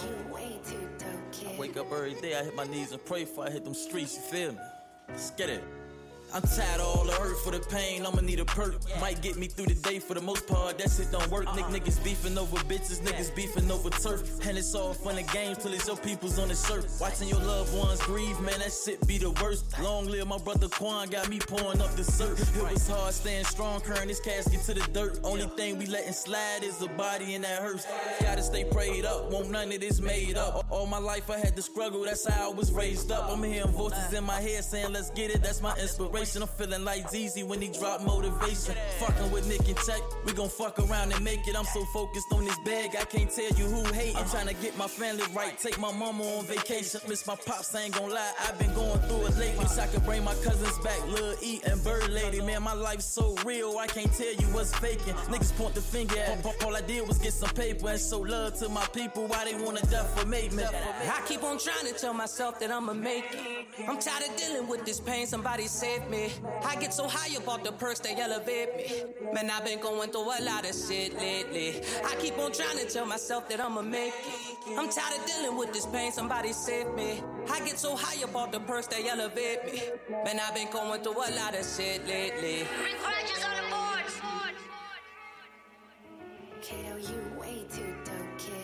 I wake up every day, I hit my knees and pray for I hit them streets, you feel me? Let's get it. I'm tired of all the hurt for the pain, I'ma need a perk. Might get me through the day for the most part, that shit don't work. Niggas beefing over bitches, niggas beefing over turf. And it's all fun and games till it's your peoples on the surf. Watching your loved ones grieve, man, that shit be the worst. Long live my brother Quan, got me pouring up the surf. It was hard staying strong, current this casket to the dirt. Only thing we letting slide is a body in that hearse. Gotta stay prayed up, won't none of this made up. All my life I had to struggle, that's how I was raised up. I'm hearing voices in my head saying let's get it, that's my inspiration. I'm feeling like Zeezy when he drop motivation. Fucking with Nick and Tech, we gon' fuck around and make it. I'm so focused on this bag, I can't tell you who hatin'. Trying to get my family right, take my mama on vacation. Miss my pops, I ain't gon' lie, I've been going through it lately. Wish I could bring my cousins back, Lil E and Bird Lady. Man, my life's so real, I can't tell you what's faking. Niggas point the finger at me, all I did was get some paper and show love to my people. Why they wanna defamate me? I keep on trying to tell myself that I'ma make it. I'm tired of dealing with this pain, somebody save me. I get so high about the perks, they elevate me. Man, I've been going through a lot of shit lately. I keep on trying to tell myself that I'ma make it. I'm tired of dealing with this pain, somebody save me. I get so high about the perks, they elevate me. Man, I've been going through a lot of shit lately. Reflections on the boards. Kato, you way too dope, kid.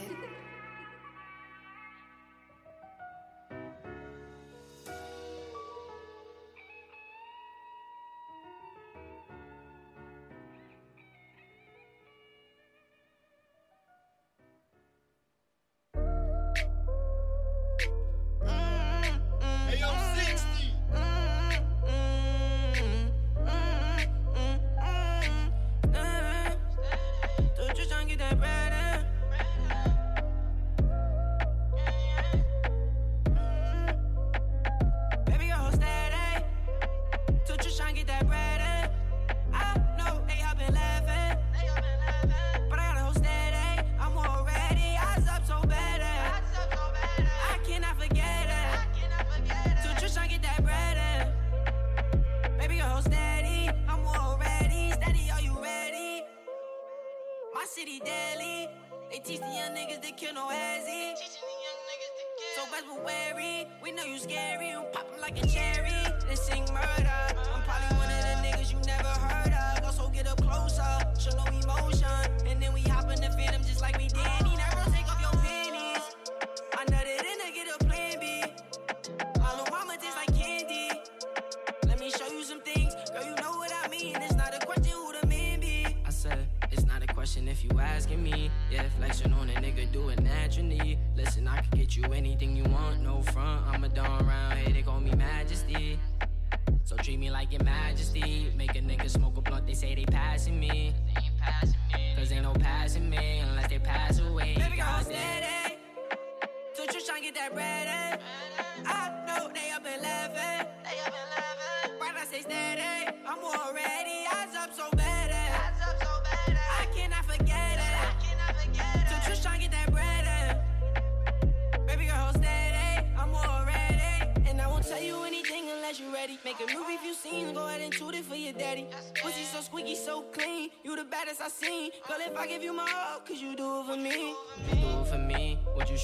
Richie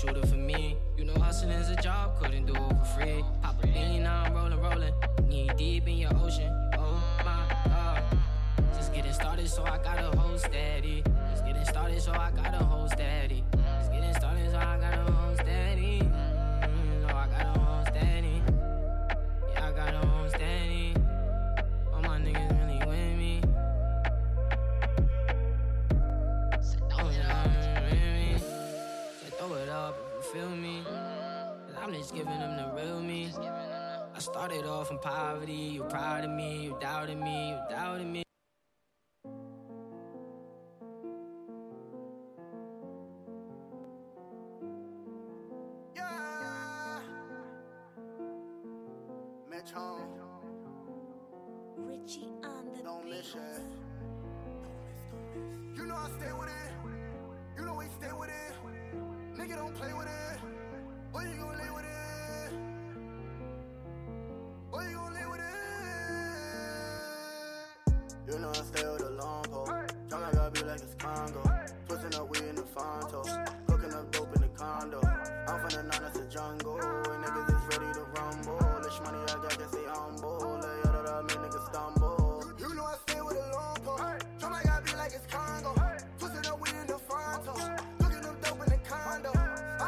on the beat. Don't miss it. You know I stay with it. You know we stay with it. Nigga don't play with it. Boy, you gon' lay with it. Boy, you gon' lay with it. You know I stay with the long pole. Tryna like I be like it's Congo. Twisting up weed in the Fontos. Cooking up dope in the condo. I'm from the nine, that's the jungle. And niggas is ready to rumble. This money I got, they say humble. Like, yo, that I made niggas stumble. You know I stay with the long pole. Tryna like I be like it's Congo. Twisting up weed in the Fontos. Condo. I'm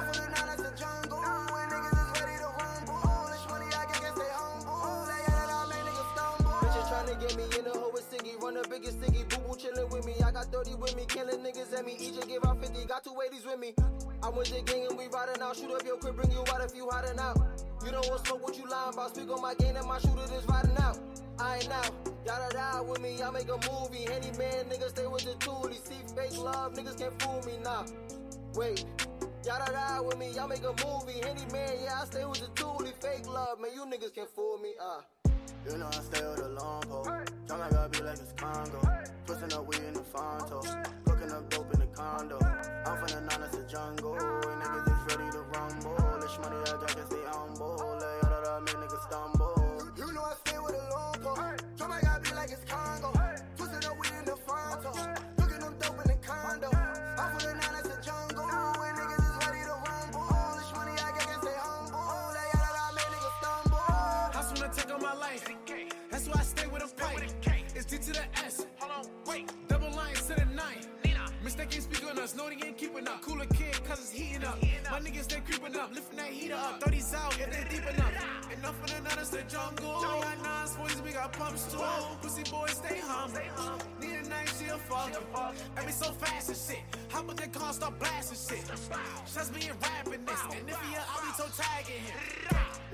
from the nine, that's the jungle. When niggas is ready to rumble. This money I can't stay humble. They got it all, man, niggas stumble. Bitches tryna get me in the hole with Siggy. Run the biggest Siggy, boo-boo chillin' with me. I got 30 with me, killing niggas at me. EJ give out 50, got 2 80s with me. I went to gang and we riding out. Shoot up your crib, bring you out if you hiding out. You don't want smoke, what you lying about? Speak on my game and my shooter is riding out. I ain't out. Y'all die with me, y'all make a movie. Handy man, niggas stay with the toolie. See fake love, niggas can't fool me, nah. Wait, y'all die with me, y'all make a movie. Henny man, yeah, I stay with the toolie. Fake love, man, you niggas can't fool me, You know I stay with the long pole. Tryna gotta be like it's Congo. Twisting up weed in the Fontos. Cooking up dope in the condo. I'm from the nine, that's the jungle. And niggas is ready to rumble. This money I got, can stay humble. Like, y'all that I make niggas stumble. You know I stay with the long pole. Tryna gotta be like it's Congo. Twisting up weed in the Fontos. Cooking up dope in the condo. I'm from the nine, that's the jungle. That's why I stay with a fight. It's D to the S. Hold on, wait. Double line to the nine. Mistake ain't speaking on us. No, they ain't keeping up. Cooler kid, cause it's heating up. My niggas, they creeping up. Lifting that heater up. 30s out if they deep enough. Enough of the nutters, the jungle. We got nines, boys, we got pumps too. Pussy boys, stay humble. Need a knife, she a father. Every so fast and shit. Hop up the car, start blasting shit. Shots me and rapping this. And if he up, I'll be toe tagging him.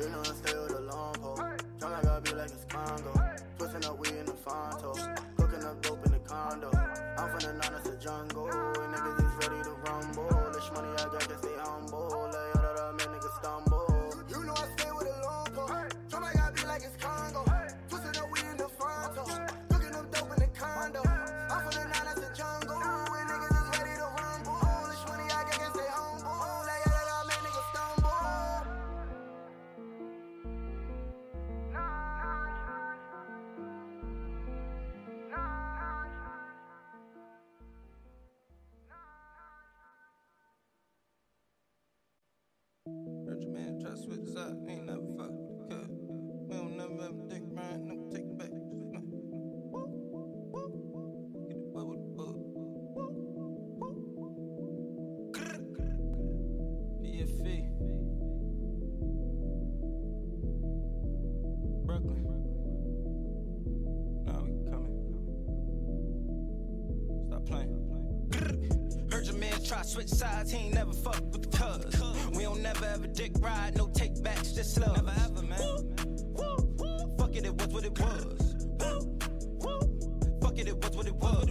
You know I stay with the long pole. Tryna gotta be like it's Congo. Twisting up weed in the Fontos. Cooking up dope in the condo. I'm from the nine, that's the jungle. And niggas is ready to rumble. This money I got, can stay humble. Like, yo, that I made niggas stumble. You know I stay with a long pole. Tryna gotta be like it's Congo. Twisting up weed in the Fontos. Cooking up dope in the condo. I'm from the nine, that's the jungle. And niggas is ready to rumble. This money I got, can stay humble. Like, yo, that I made niggas stumble. Rich man try to switch this up, ain't never fuck with the cut. We don't never ever take Brian, never take it back. Get the butt with the butt. PFE. Brooklyn. Now we coming. Stop playing. Heard your man try switch sides, he ain't never fuck with the cuz. We don't never ever dick ride, no take backs, just love. Never ever, man. Woo, woo, woo. Fuck it, it was what it was. Woo, woo. Fuck it, it was what it was.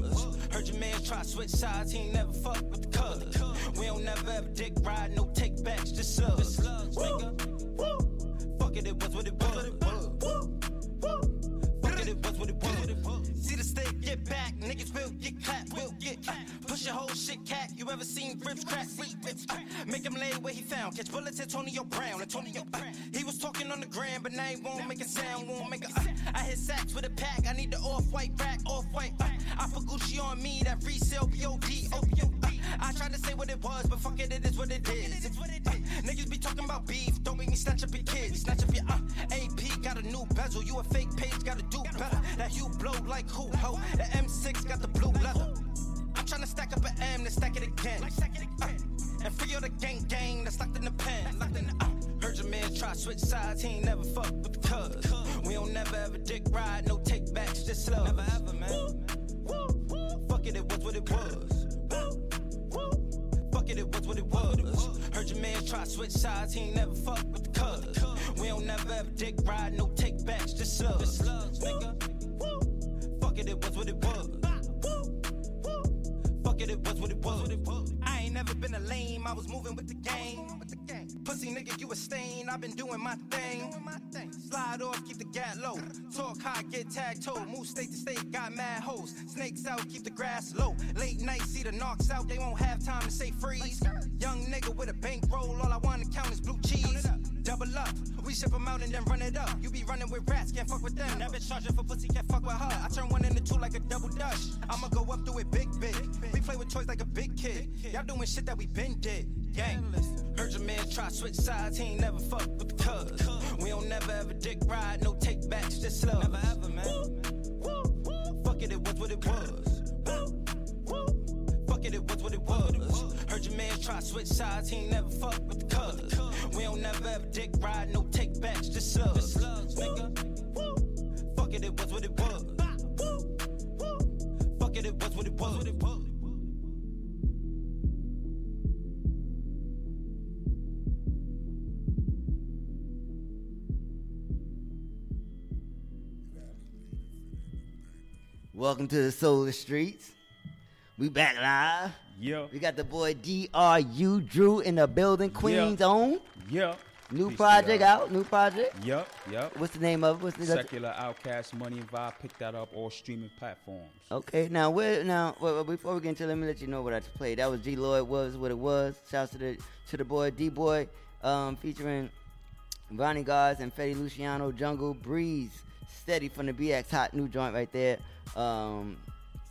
Heard your man try switch sides, he ain't never fuck with the cuz. We don't never ever dick ride, no take backs, just love. Woo, woo. Fuck it, it was what it was. Woo, woo. Fuck it, it was what it was. See the state get back, niggas will get clapped, will get clapped. Push your whole shit, cat. You ever seen ribs crack? Make him lay where he found. Catch bullets, Antonio Brown. Antonio Brown. He was talking on the gram, but now he won't make a sound. Won't make a. I hit sacks with a pack. I need the off-white rack, off-white. I put Gucci on me. That resale B.O.D. I tried to say what it was, but fuck it, it is what it is. Niggas be talking about beef. Don't make me snatch up your kids. Snatch up your AP. Got a new bezel. You a fake page. Gotta do better. That you blow like who? Ho. The M6 got the blue leather. Tryna stack up an M, then stack it again. And free all the gang that's locked in the pen. Heard your man try switch sides, he ain't never fuck with the cuz. We don't never ever dick ride, no take backs, just love. Never ever, man. Woo, woo, woo. Fuck it, it was what it was. Woo, woo. Fuck it, it was what it was. Heard your man try switch sides, he ain't never fuck with the cuz. We don't never ever dick ride, no take backs, just love. Nigga. Woo. Fuck it, it was what it was. It was what it was. I ain't never been a lame, I was moving with the game. Pussy nigga, you a stain, I've been doing my thing. Slide off, keep the gat low. Talk high, get tag-toe. Move state to state, got mad hoes. Snakes out, keep the grass low. Late night, see the knocks out, they won't have time to say freeze. Young nigga with a bankroll, all I wanna count is blue cheese. Double up, we ship them out and then run it up. You be running with rats, can't fuck with them. That bitch charging for pussy, can't fuck with her. I turn one into two like a double dutch. I'ma go up through it big. We play with toys like a big kid. Y'all doing shit that we been did. Gang. Heard your man try switch sides, he ain't never fuck with the cuz. We don't never ever dick ride, no take backs, just love. Never ever, man. Woo, woo, woo. Fuck it, it was what it was. Woo, woo. Fuck it, it was what it was. Heard your man try switch sides, he ain't never fuck with the cuz. We don't never ever dick ride, no take backs, just love. Just love, nigga. Woo. Fuck it, it was what it was. Woo, woo. Fuck it, it was what it was. Welcome to the Soul of the Streets. We back live. Yeah. We got the boy DRU Drew in the building, Queen's own. Yeah. New project out. New project. Yep. Yep. What's the name of it? What's the Secular Outcast Money and Vibe? Pick that up all streaming platforms. Okay. Now, before we get into it, let me let you know what I just played. That was G Lloyd. Was what it was. Shouts to the boy D Boy, featuring Ronnie Guards and Fetty Luciano. Jungle Breeze. Steady from the BX Hot new joint right there. Some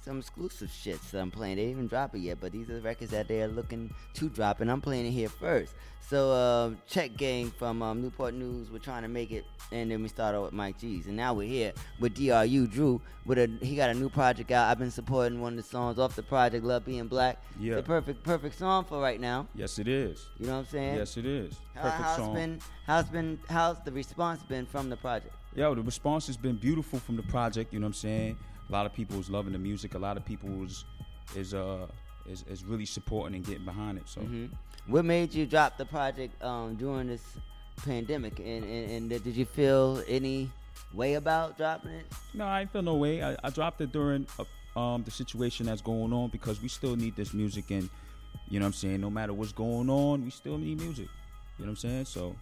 exclusive shit that I'm playing. They didn't even drop it yet, but these are the records that they're looking to drop, and I'm playing it here first. So, Check Gang from Newport News. We're trying to make it, and then we start out with Mike G's, and now we're here with DRU Drew. He got a new project out. I've been supporting one of the songs off the project, Love Being Black. Yeah, it's a perfect song for right now. Yes, it is. You know what I'm saying? Yes, it is. How's the response been from the project? Yo, the response has been beautiful from the project. You know what I'm saying? A lot of people is loving the music. A lot of people is really supporting and getting behind it. So, What made you drop the project during this pandemic? And did you feel any way about dropping it? No, I didn't feel no way. I dropped it during the situation that's going on, because we still need this music, and you know what I'm saying. No matter what's going on, we still need music. You know what I'm saying? So.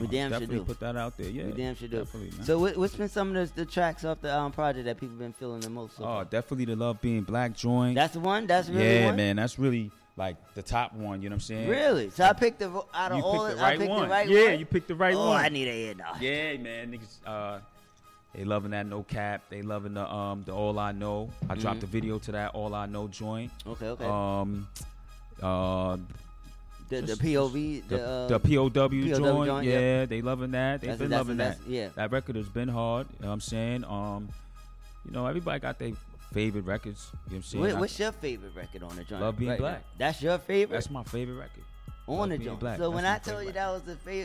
We damn sure do. Definitely put that out there, yeah. We damn sure do. So what's been some of the tracks off the project that people been feeling the most? Definitely the Love Being Black joint. That's the one? That's really one? Yeah, man, that's really like the top one, you know what I'm saying? Really? So I picked the right one. You picked the right one. Oh, I need a head nod. Yeah, man, niggas, they loving that No Cap. They loving the All I Know. I dropped the video to that All I Know joint. Okay. The POW joint, yeah, they loving that. They've been loving that. Yeah, that record has been hard. You know what I'm saying, you know, everybody got their favorite records. You know what I'm saying? What's your favorite record on the joint? Love Being Black. That's your favorite. That's my favorite record. On the joint. So when I told you that was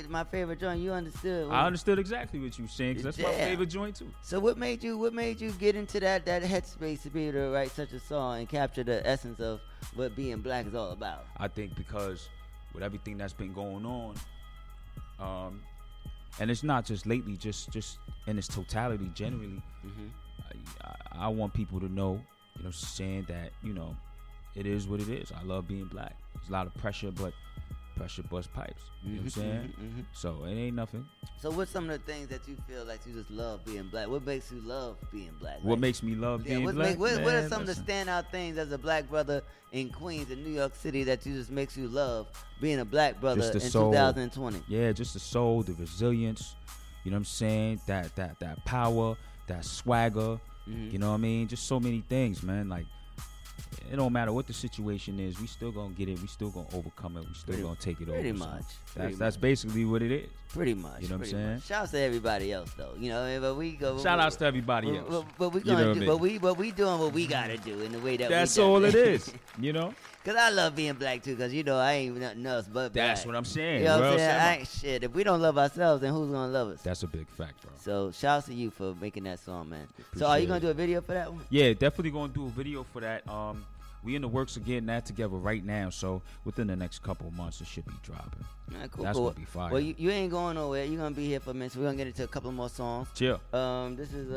my favorite joint, you understood. I understood exactly what you were saying, because that's my favorite joint too. So what made you get into that headspace to be able to write such a song and capture the essence of what being black is all about? I think because with everything that's been going on, and it's not just lately, just in its totality, generally, I want people to know, you know, saying that, you know, it is what it is. I love being black. There's a lot of pressure, but pressure bust pipes. You know what I'm saying? So it ain't nothing. So what's some of the things that you feel like you just love being black? What makes you love being black? What makes me love being black? What are some of the standout things as a black brother in Queens and New York City that you just makes you love being a black brother in 2020? Yeah, just the soul, the resilience. You know what I'm saying? That power, that swagger. You know what I mean? Just so many things, man. Like, it don't matter what the situation is, we still gonna get it, we still gonna overcome it, we still gonna take it over. That's basically what it is. Pretty much. You know what I'm saying? Shouts to everybody else though. You know, but we go. Shout outs to everybody else. But we gonna do, but we doing what we gotta do in the way that. That's all it is. You know. Cause I love being black too. Cause you know I ain't nothing else but black. That's what I'm saying. You know what I'm saying? If we don't love ourselves, then who's gonna love us? That's a big fact, bro. So shouts to you for making that song, man. So are you gonna do a video for that one? Yeah, definitely gonna do a video for that. We in the works of getting that together right now. So within the next couple of months, it should be dropping. Right, cool. That's gonna be fire. Well, you ain't going nowhere. You're gonna be here for a minute. So we're gonna get into a couple more songs. Chill. This is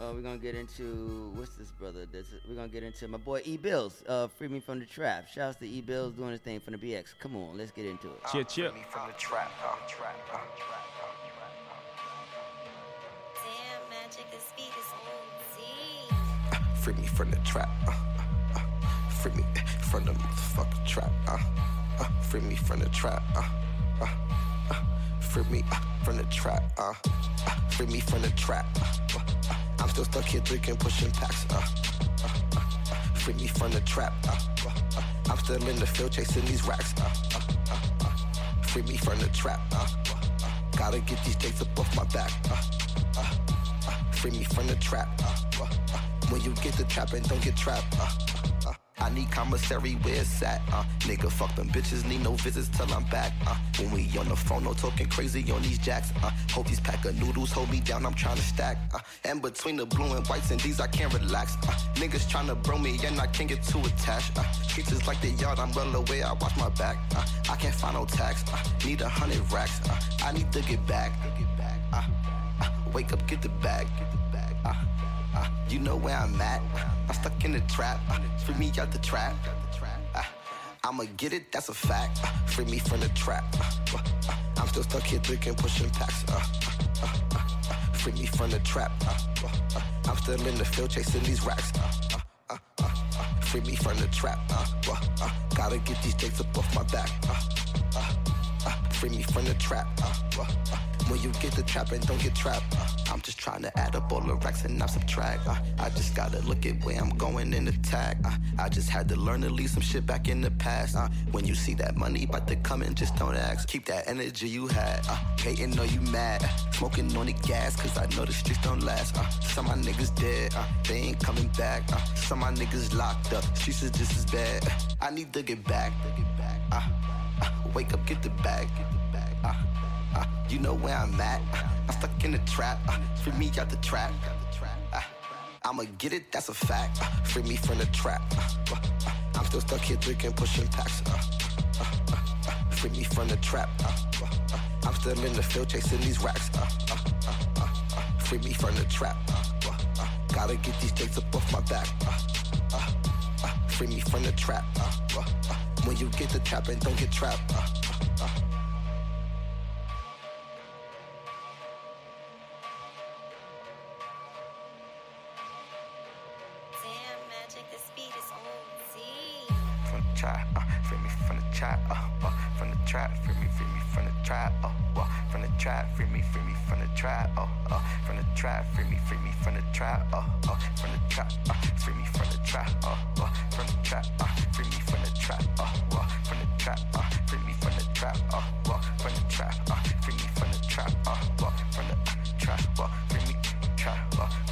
we're gonna get into what's this brother? We're gonna get into my boy E Bills. Free Me From the Trap. Shouts to E Bills doing his thing from the BX. Come on, let's get into it. Chill. Free me from the trap. magic, this beat is OZ. Free me from the trap. Free me from the motherfucking trap. Free me from the trap. Free me from the trap. Free me from the trap. I'm still stuck here drinking, pushing packs. Free me from the trap. I'm still in the field chasing these racks. Free me from the trap. Gotta get these dates up off my back. Free me from the trap. When you get the trap and don't get trapped. I need commissary where it's at, Nigga, fuck them bitches, need no visits till I'm back, When we on the phone, no talking crazy on these jacks, Hope these pack of noodles hold me down, I'm tryna stack, And between the blue and whites and these I can't relax, Niggas tryna bro me and I can't get too attached, Streets is like the yard, I'm well aware, I watch my back, I can't find no tax, Need 100 racks, I need to get back, Wake up, get the bag, you know where I'm at. I'm stuck in the trap. Free me out the trap. I'ma get it, that's a fact. Free me from the trap. I'm still stuck here drinking, pushing packs. Free me from the trap. I'm still in the field chasing these racks. Free me from the trap. Gotta get these dates up off my back. Free me from the trap. When you get the trap and don't get trapped, I'm just trying to add up all the racks and not subtract. I just gotta look at where I'm going and attack. I just had to learn to leave some shit back in the past. When you see that money about to come in, just don't ask. Keep that energy you had. Hating or you mad. Smoking on the gas, cause I know the streets don't last. Some of my niggas dead. They ain't coming back. Some of my niggas locked up. Streets is just as bad. I need to get back. Wake up, get the bag. You know where I'm at. I'm stuck in the trap. Free me out the trap. I'ma get it, that's a fact. Free me from the trap. I'm still stuck here drinking, pushing packs. Free me from the trap. I'm still in the field chasing these racks. Free me from the trap. Gotta get these dates up off my back. Free me from the trap. When you get the trap and don't get trapped. Free me from the trap, from the trap, free me from the trap, from the trap, free me from the trap, from the trap, free me from the trap, from the trap, free me from the trap, from the trap, free me from the trap, from the trap, free me from the trap, from the trap, free me from the trap, from the trap, free me trap, from the trap, free me from the trap, free me from the trap.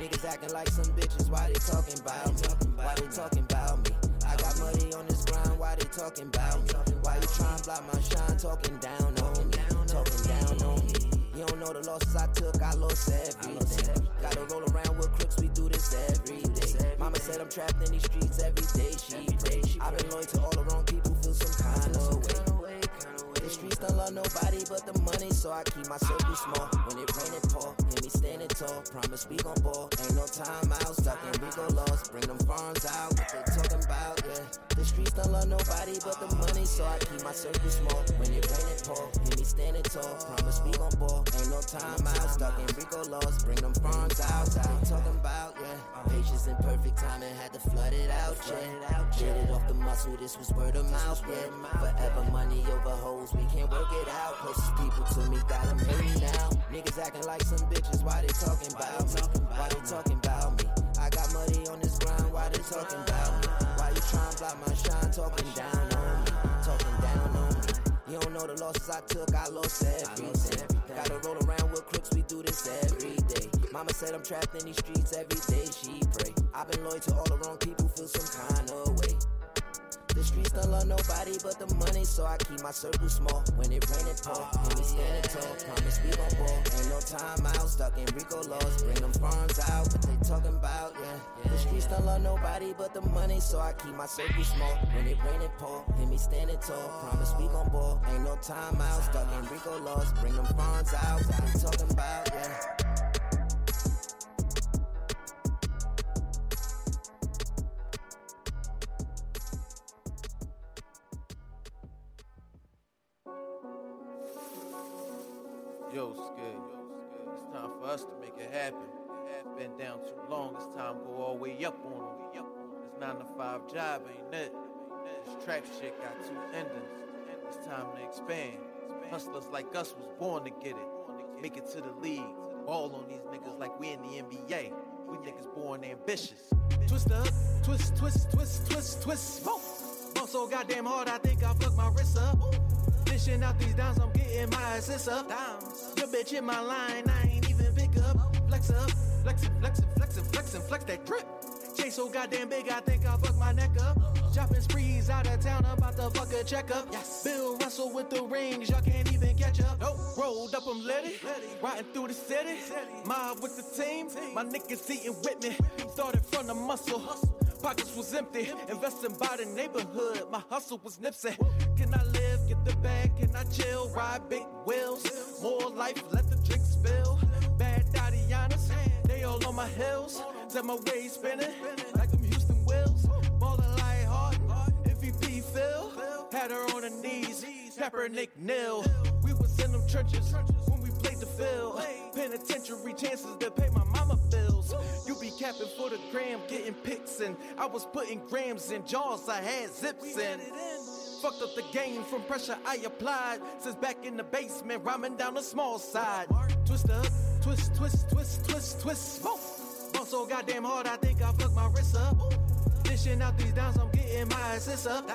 Niggas acting like some bitches, why they talking about me? Why they talking about me? I got money on this grind, why they talking about me? Why you trying to block my shine, talking down on me? Talking down on me. You don't know the losses I took, I lost everything. Gotta roll around with crooks, we do this every day. Mama said I'm trapped in these streets every day, she pray. I've been loyal to all the wrong people, feel some kind of way. Streets don't love nobody but the money, so I keep my circle small. When it rain, it pour, hear me standing tall. Promise we gon' ball, ain't no time out. Stuck and we gon' lost, bring them farms out. What they talking about, yeah. The streets don't love nobody but the money, so I keep my circle small. When it rain, it pour, hear me standing tall. Promise we gon' ball, ain't no time out. Stuck and we gon' lost, bring them farms out. What they talking about, yeah. Patience and perfect timing, had to flood it out, yeah. Get it off the muscle, this was word of mouth, yeah. Forever money over hoes, we can't work it out. Closest people to me got them hurting now. Niggas acting like some bitches, why they talking about me? Why they talking about me? I got money on this grind, why they talking about me? Why you trying to block my shine, talking down on me? Talking down on me. You don't know the losses I took, I lost everything. Gotta roll around with crooks, we do this every day. Mama said I'm trapped in these streets every day, she pray. I've been loyal to all the wrong people, feel some kind of way. The streets don't love nobody but the money, so I keep my circle small. When it rain, it pour, and we standing tall. Promise we gon' ball. Ain't no time out, stuck in Rico laws. Bring them farms out, what they talking about, yeah. The streets don't love nobody but the money, so I keep my circle small. When it rain, it pour, and we standing tall. Promise we gon' ball. Ain't no time out, stuck in Rico laws. Bring them farms out, what they talking about, yeah. Yo, Skid, it's time for us to make it happen. It's been down too long, it's time to go all the way up on them. This 9-to-5 job ain't it. This trap shit got two endings. It's time to expand. Hustlers like us was born to get it. Make it to the league. Ball on these niggas like we in the NBA. We niggas born ambitious. Twist up, twist, twist, twist, twist, twist. Boom. Bump so goddamn hard, I think I fucked my wrist up. Dishing out these dimes, I'm getting my assist up. Your bitch in my line, I ain't even pick up. Flex up, flex it, flex it, flex it, flex it, flex that drip. Jay so goddamn big, I think I'll fuck my neck up. Shopping sprees out of town, about to fuck a checkup. Yes. Bill Russell with the rings, y'all can't even catch up. Nope. Rolled up, I'm litty, riding through the city. Mob with the team, my niggas eating with me. Started from the muscle, pockets was empty. Investing by the neighborhood, my hustle was Nipsey. Can I live, get the bag, can I chill, ride big wheels, more life, let the drink spill, bad Dadianas, they all on my heels, set my waist spinning, like I'm Houston Wills, ballin' like Harden, MVP Phil, had her on her knees, Kaepernick nil, we was in them trenches, when we played the field, penitentiary chances to pay my mama bills, you be capping for the gram, getting picks, and I was putting grams in jars, I had zips in. Fucked up the game from pressure I applied. Since back in the basement, rhyming down the small side. Twist up, twist, twist, twist, twist, twist. Bump so goddamn hard, I think I fucked my wrist up. Dishing out these dimes, I'm getting my assist up.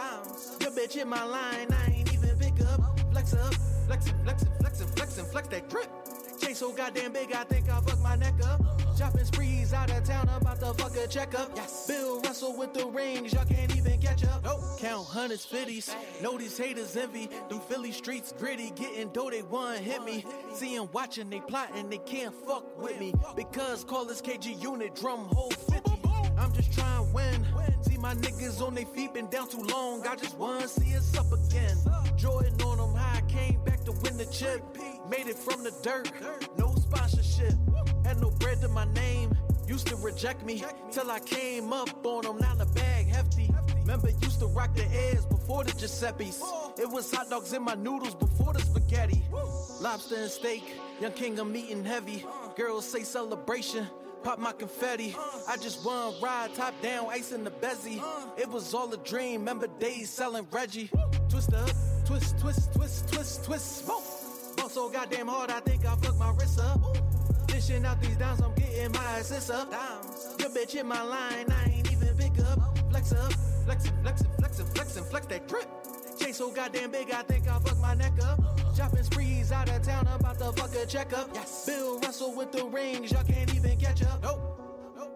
Your bitch in my line, I ain't even pick up. Flex up, flex it, flex it, flex it, flex it, flex that drip. Jay so goddamn big, I think I fucked my neck up. Shopping sprees out of town, about to fuck a checkup. Yes. Bill Russell with the rings, y'all can't even catch up. Nope. Count hundreds, fifties, know these haters envy. Them Philly streets gritty, getting dough, they one hit me. Seeing, watching, they plotting, they can't fuck with me. Because call this KG unit, drum hole 50. I'm just trying to win. See my niggas on their feet, been down too long. I just wanna see us up again. Jordan on them high, came back to win the chip. Made it from the dirt, no sponsorship. Had no bread to my name, used to reject me. Till I came up on them, now the bag hefty. Remember used to rock the airs before the Giuseppe's. It was hot dogs in my noodles before the spaghetti. Lobster and steak, young king I'm eating heavy. Girls say celebration, pop my confetti. I just won ride, top down, ice in the bezzy. It was all a dream, remember days selling Reggie. Twist up, twist, twist, twist, twist, twist, smoke. So goddamn hard, I think I fucked my wrist up. Dishing out these dimes, I'm getting my assist up. Your bitch in my line, I ain't even pick up. Flex up, flex it, flex it, flex it, flex it, flex that drip. Jay so goddamn big, I think I fucked my neck up. Shopping sprees out of town, I'm about to fuck a checkup. Yes. Bill Russell with the rings, y'all can't even catch up. Nope.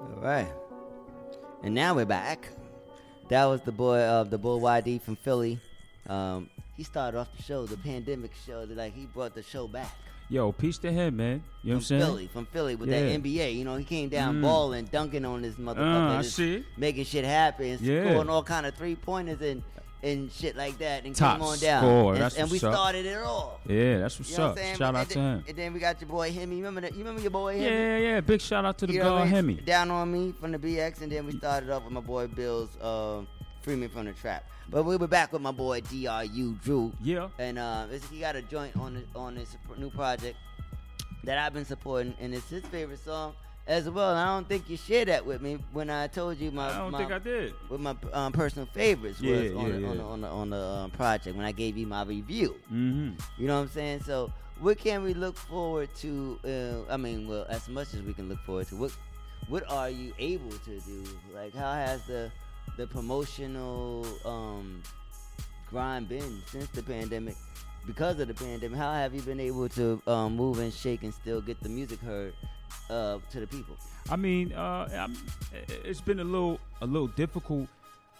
All right. And now we're back. That was the boy of the Bull YD from Philly. He started off the show, the pandemic show. Like he brought the show back. Yo, peace to him, man. You know what I'm saying? From Philly with that NBA. You know, he came down balling, dunking on this motherfucker. Making shit happen. Scoring all kind of 3-pointers and shit like that. And top came on down. Score. And we started it all. Yeah, that's what's up. Shout out to him. And then we got your boy Hemi. You remember your boy Hemi? Yeah. Big shout out to the guy Hemi. Down on Me from the BX. And then we started off with my boy Bill's Freeman from the Trap. But we were back with my boy DRU Drew. Yeah. And he got a joint on this new project that I've been supporting. And it's his favorite song as well. And I don't think you shared that with me when I told you my. I don't think I did. With my personal favorites was on the project when I gave you my review. Mm-hmm. You know what I'm saying? So what can we look forward to? As much as we can look forward to, what are you able to do? Like, how has the promotional grind been since the pandemic? Because of the pandemic, how have you been able to move and shake and still get the music heard? to the people? I mean, it's been a little difficult,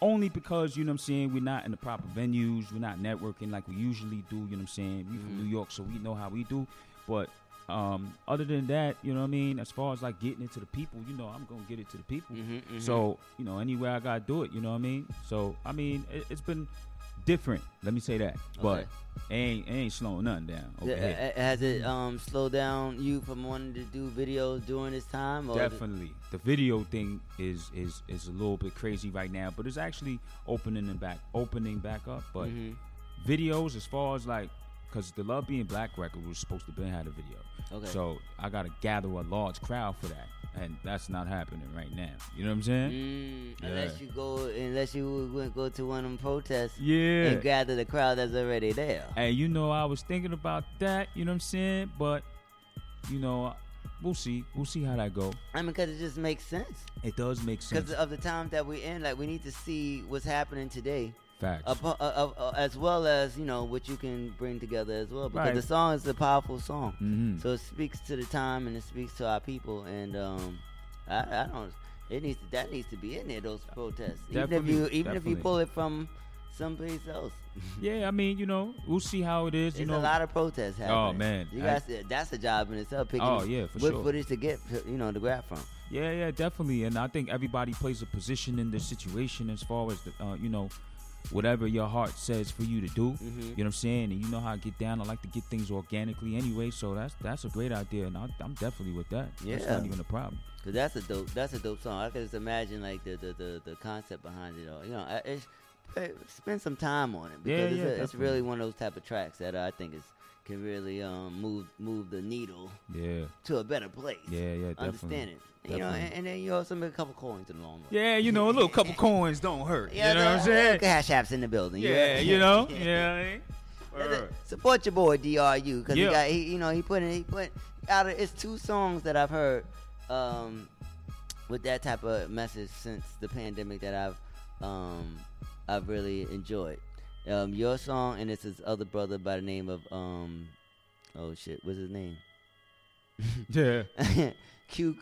only because, you know what I'm saying, we're not in the proper venues, we're not networking like we usually do, you know what I'm saying? We from New York, so we know how we do. But other than that, you know what I mean, as far as like getting it to the people, you know, I'm going to get it to the people. So, you know, anywhere I got to do it, you know what I mean? So, I mean, it's been different, let me say that. Okay. But it ain't slowing nothing down. Okay. Has it slowed down you from wanting to do videos during this time? Or definitely. The video thing is a little bit crazy right now, but it's actually opening back up. But videos, as far as like, because the Love Being Black record was supposed to have been had a video. Okay. So I got to gather a large crowd for that. And that's not happening right now. You know what I'm saying? Yeah. Unless you go to one of them protests and gather the crowd that's already there. And you know, I was thinking about that, you know what I'm saying? But, you know, we'll see how that go. I mean, because it just makes sense. It does make sense. Because of the time that we're in, like, we need to see what's happening today. Facts. As well as, you know, what you can bring together as well. Because the song is a powerful song. So it speaks to the time and it speaks to our people. And that needs to be in there, those protests. Even if you pull it from someplace else. Yeah, I mean, you know, we'll see how it is. There's a lot of protests happening. Oh, man. You guys, that's a job in itself. Picking footage to get, you know, to grab from. Yeah, definitely. And I think everybody plays a position in the situation as far as, you know, whatever your heart says for you to do, you know what I'm saying? And you know how I get down. I like to get things organically anyway, so that's a great idea, and I'm definitely with that. Yeah. That's not even a problem. Cause that's a dope song. I could just imagine like the concept behind it all. You know, spend some time on it because it's really one of those type of tracks that I think can really move the needle to a better place. Yeah, definitely. Understand it. You know, and then you also make a couple coins in the long run. Yeah, you know, a little couple coins don't hurt. Yeah, you know what I'm saying? Cash apps in the building. Yeah, you know? Support your boy, DRU, because he put out it's two songs that I've heard with that type of message since the pandemic that I've really enjoyed. Your song, and it's his other brother by the name of, what's his name? Yeah. Q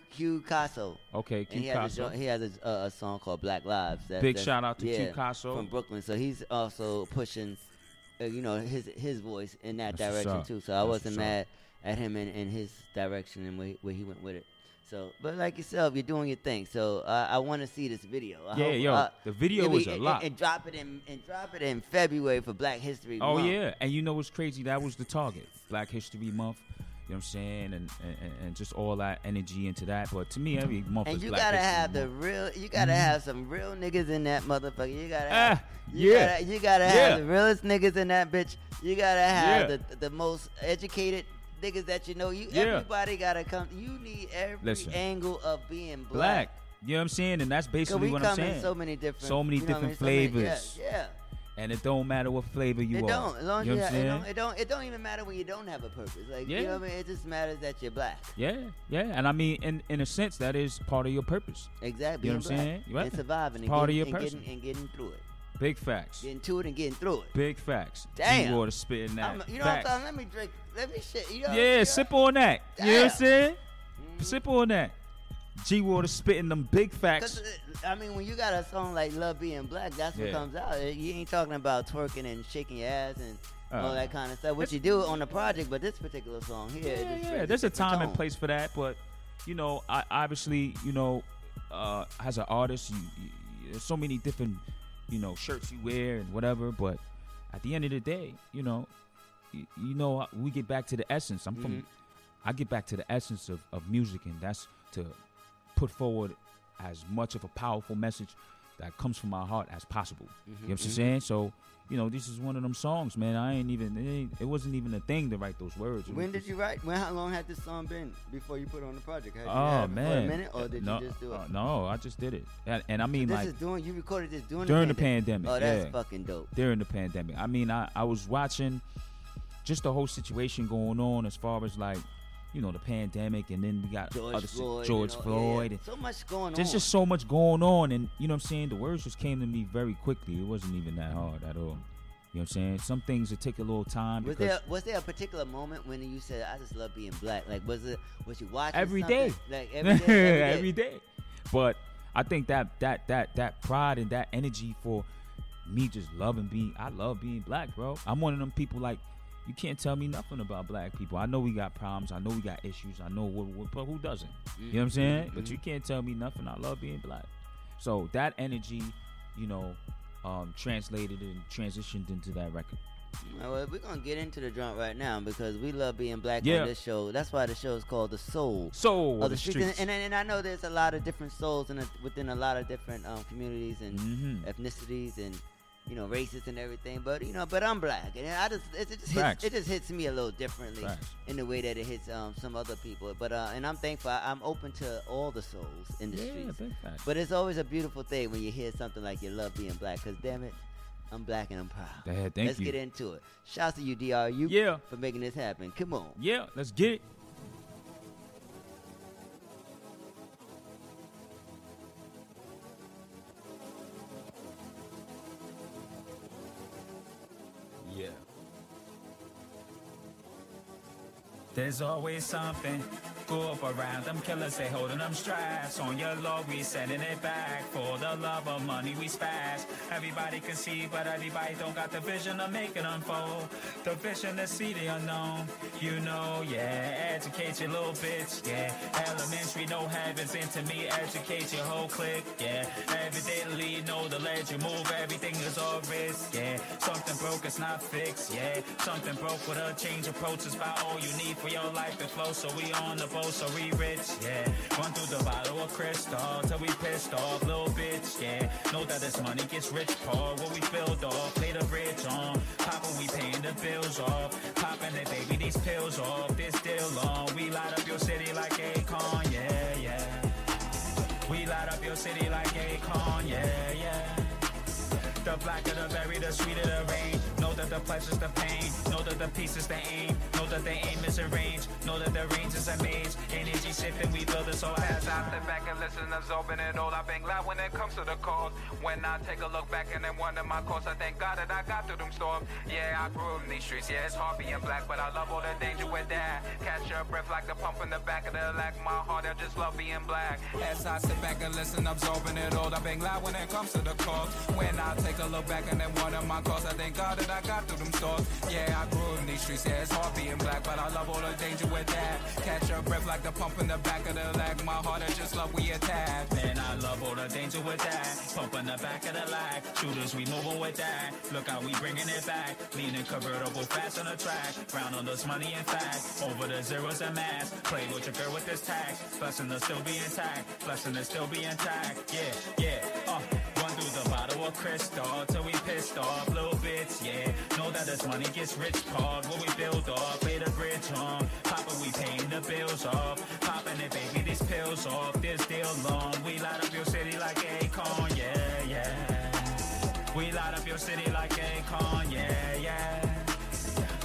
Casso. Okay, Q Casso. He has a song called Black Lives. Big shout out to Q Casso from Brooklyn. So he's also pushing, you know, his voice in that direction too. So I wasn't mad at him in his direction and where he went with it. So, but like yourself, you're doing your thing. So I want to see this video. The video is a lot. And drop it in February for Black History Month. Oh yeah, and you know what's crazy? That was the target, Black History Month. You know what I'm saying, and just all that energy into that. But to me, every month is Black History Month. And you gotta have some real niggas in that motherfucker. You gotta have, you gotta have the realest niggas in that bitch. You gotta have the most educated niggas that you know. Everybody gotta come. You need every angle of being black. You know what I'm saying, and that's basically what I'm saying. We come in so many different flavors. Yeah. And it don't matter what flavor you are. It don't. As long as it don't even matter when you don't have a purpose. Like, you know what I mean? It just matters that you're black. Yeah. And I mean, in a sense, that is part of your purpose. Exactly. You know what I'm saying? Right. And surviving. Getting through it. Big facts. Getting to it and getting through it. Big facts. Damn. G Water spitting that. You know what I'm saying? Let me drink. Let me shit. You know sip on that. Damn. You know what I'm saying? Sip on that. G Water spitting them big facts. I mean, when you got a song like Love Being Black, that's what comes out. You ain't talking about twerking and shaking your ass and all that kind of stuff, what you do on the project, but this particular song here. There's a time and place for that, but, you know, I obviously, you know, as an artist, there's so many different, you know, shirts you wear and whatever, but at the end of the day, you know, we get back to the essence. I get back to the essence of music, and that's to put forward as much of a powerful message that comes from my heart as possible. You know what I'm saying? So, you know, this is one of them songs, man. It wasn't even a thing to write those words. When did you write? How long had this song been before you put it on the project? Had you for a minute, or did you just do it? No, I just did it. And I mean, so you recorded this during the pandemic. Oh, that's fucking dope. During the pandemic. I mean, I was watching just the whole situation going on as far as like, you know, the pandemic, and then we got George Floyd. And so much going on. There's just so much going on, and you know what I'm saying? The words just came to me very quickly. It wasn't even that hard at all. You know what I'm saying? Some things that take a little time. Was there a particular moment when you said, I just love being black? Like, was you watching every something? Day. Like, every day? Every day. But I think that pride and that energy for me just loving I love being black, bro. I'm one of them people, like, you can't tell me nothing about black people. I know we got problems. I know we got issues. I know what but who doesn't? Mm-hmm. You know what I'm saying? Mm-hmm. But you can't tell me nothing. I love being black. So that energy, you know, translated and transitioned into that record. Well, we're going to get into the drum right now because we love being black on this show. That's why the show is called The Soul of the Streets. And I know there's a lot of different souls within a lot of different communities and ethnicities and, you know, races and everything. But, you know, but I'm black. And it just hits me a little differently in the way that it hits some other people. But and I'm thankful. I'm open to all the souls in the streets. But it's always a beautiful thing when you hear something like you love being black because, damn it, I'm black and I'm proud. Let's get into it. Shouts to you, DRU, for making this happen. Come on. Yeah, let's get it. Yeah. There's always something good around. Them killers, they holding them straps. On your log, we sending it back. For the love of money, we spaz. Everybody can see, but everybody don't got the vision to make it unfold. The vision to see the unknown. You know, yeah, educate your little bitch, yeah. Elementary, no heavens into me. Educate your whole clique, yeah. Evidently, know the ledge you move. Everything is all risk, yeah. Something broke, it's not fixed, yeah. Something broke with a change approaches by all you need for your life to flow. So we on the boat, so we rich, yeah. Run through the bottle of crystal till we pissed off, little bitch, yeah. Know that this money gets rich, poor. What we filled off, play the bridge on. Poppin', we paying the bills off. Poppin' the baby, these pills off. This deal long. We light up your city like Akon, yeah, yeah. We light up your city like Akon, yeah, yeah. The blacker the berry, the sweeter the rain. Know that the pleasure's the pain. Know that the peace is the aim. Know that the aim is arranged. Know that the range is a maze. Energy shifting, we build it so I pass out the back and listen, absorbing it all. I bang loud when it comes to the cause. When I take a look back and then wonder my cause, I thank God that I got through them storms. Yeah, I grew up in these streets. Yeah, it's hard being black, but I love all the danger with that. Catch your breath like the pump in the back of the lack. My heart, I just love being black. As I sit back and listen, absorbing it all. I bang loud when it comes to the cause. When I take a look back and then one of my calls, I thank God that I got through them stores. Yeah, I grew in these streets, yeah, it's hard being black, but I love all the danger with that. Catch your breath like the pump in the back of the lag. My heart, I just love we attack. Man, I love all the danger with that. Pump in the back of the lag. Shooters, we moving with that. Look how we bringing it back. Leaning convertible fast on the track. Round on this money and facts. Over the zeros and mass. Play with your girl with this tax. Blessing to still be intact. Blessing to still be intact. Yeah, yeah, Run through the bottle of crystal till we pissed off, little bits, yeah. Know that this money gets rich, hard. What we build off, pay the bridge on. Poppin', we paying the bills off. Poppin' it, baby, these pills off. This deal long. We light up your city like Akon, yeah, yeah. We light up your city like Akon, yeah, yeah.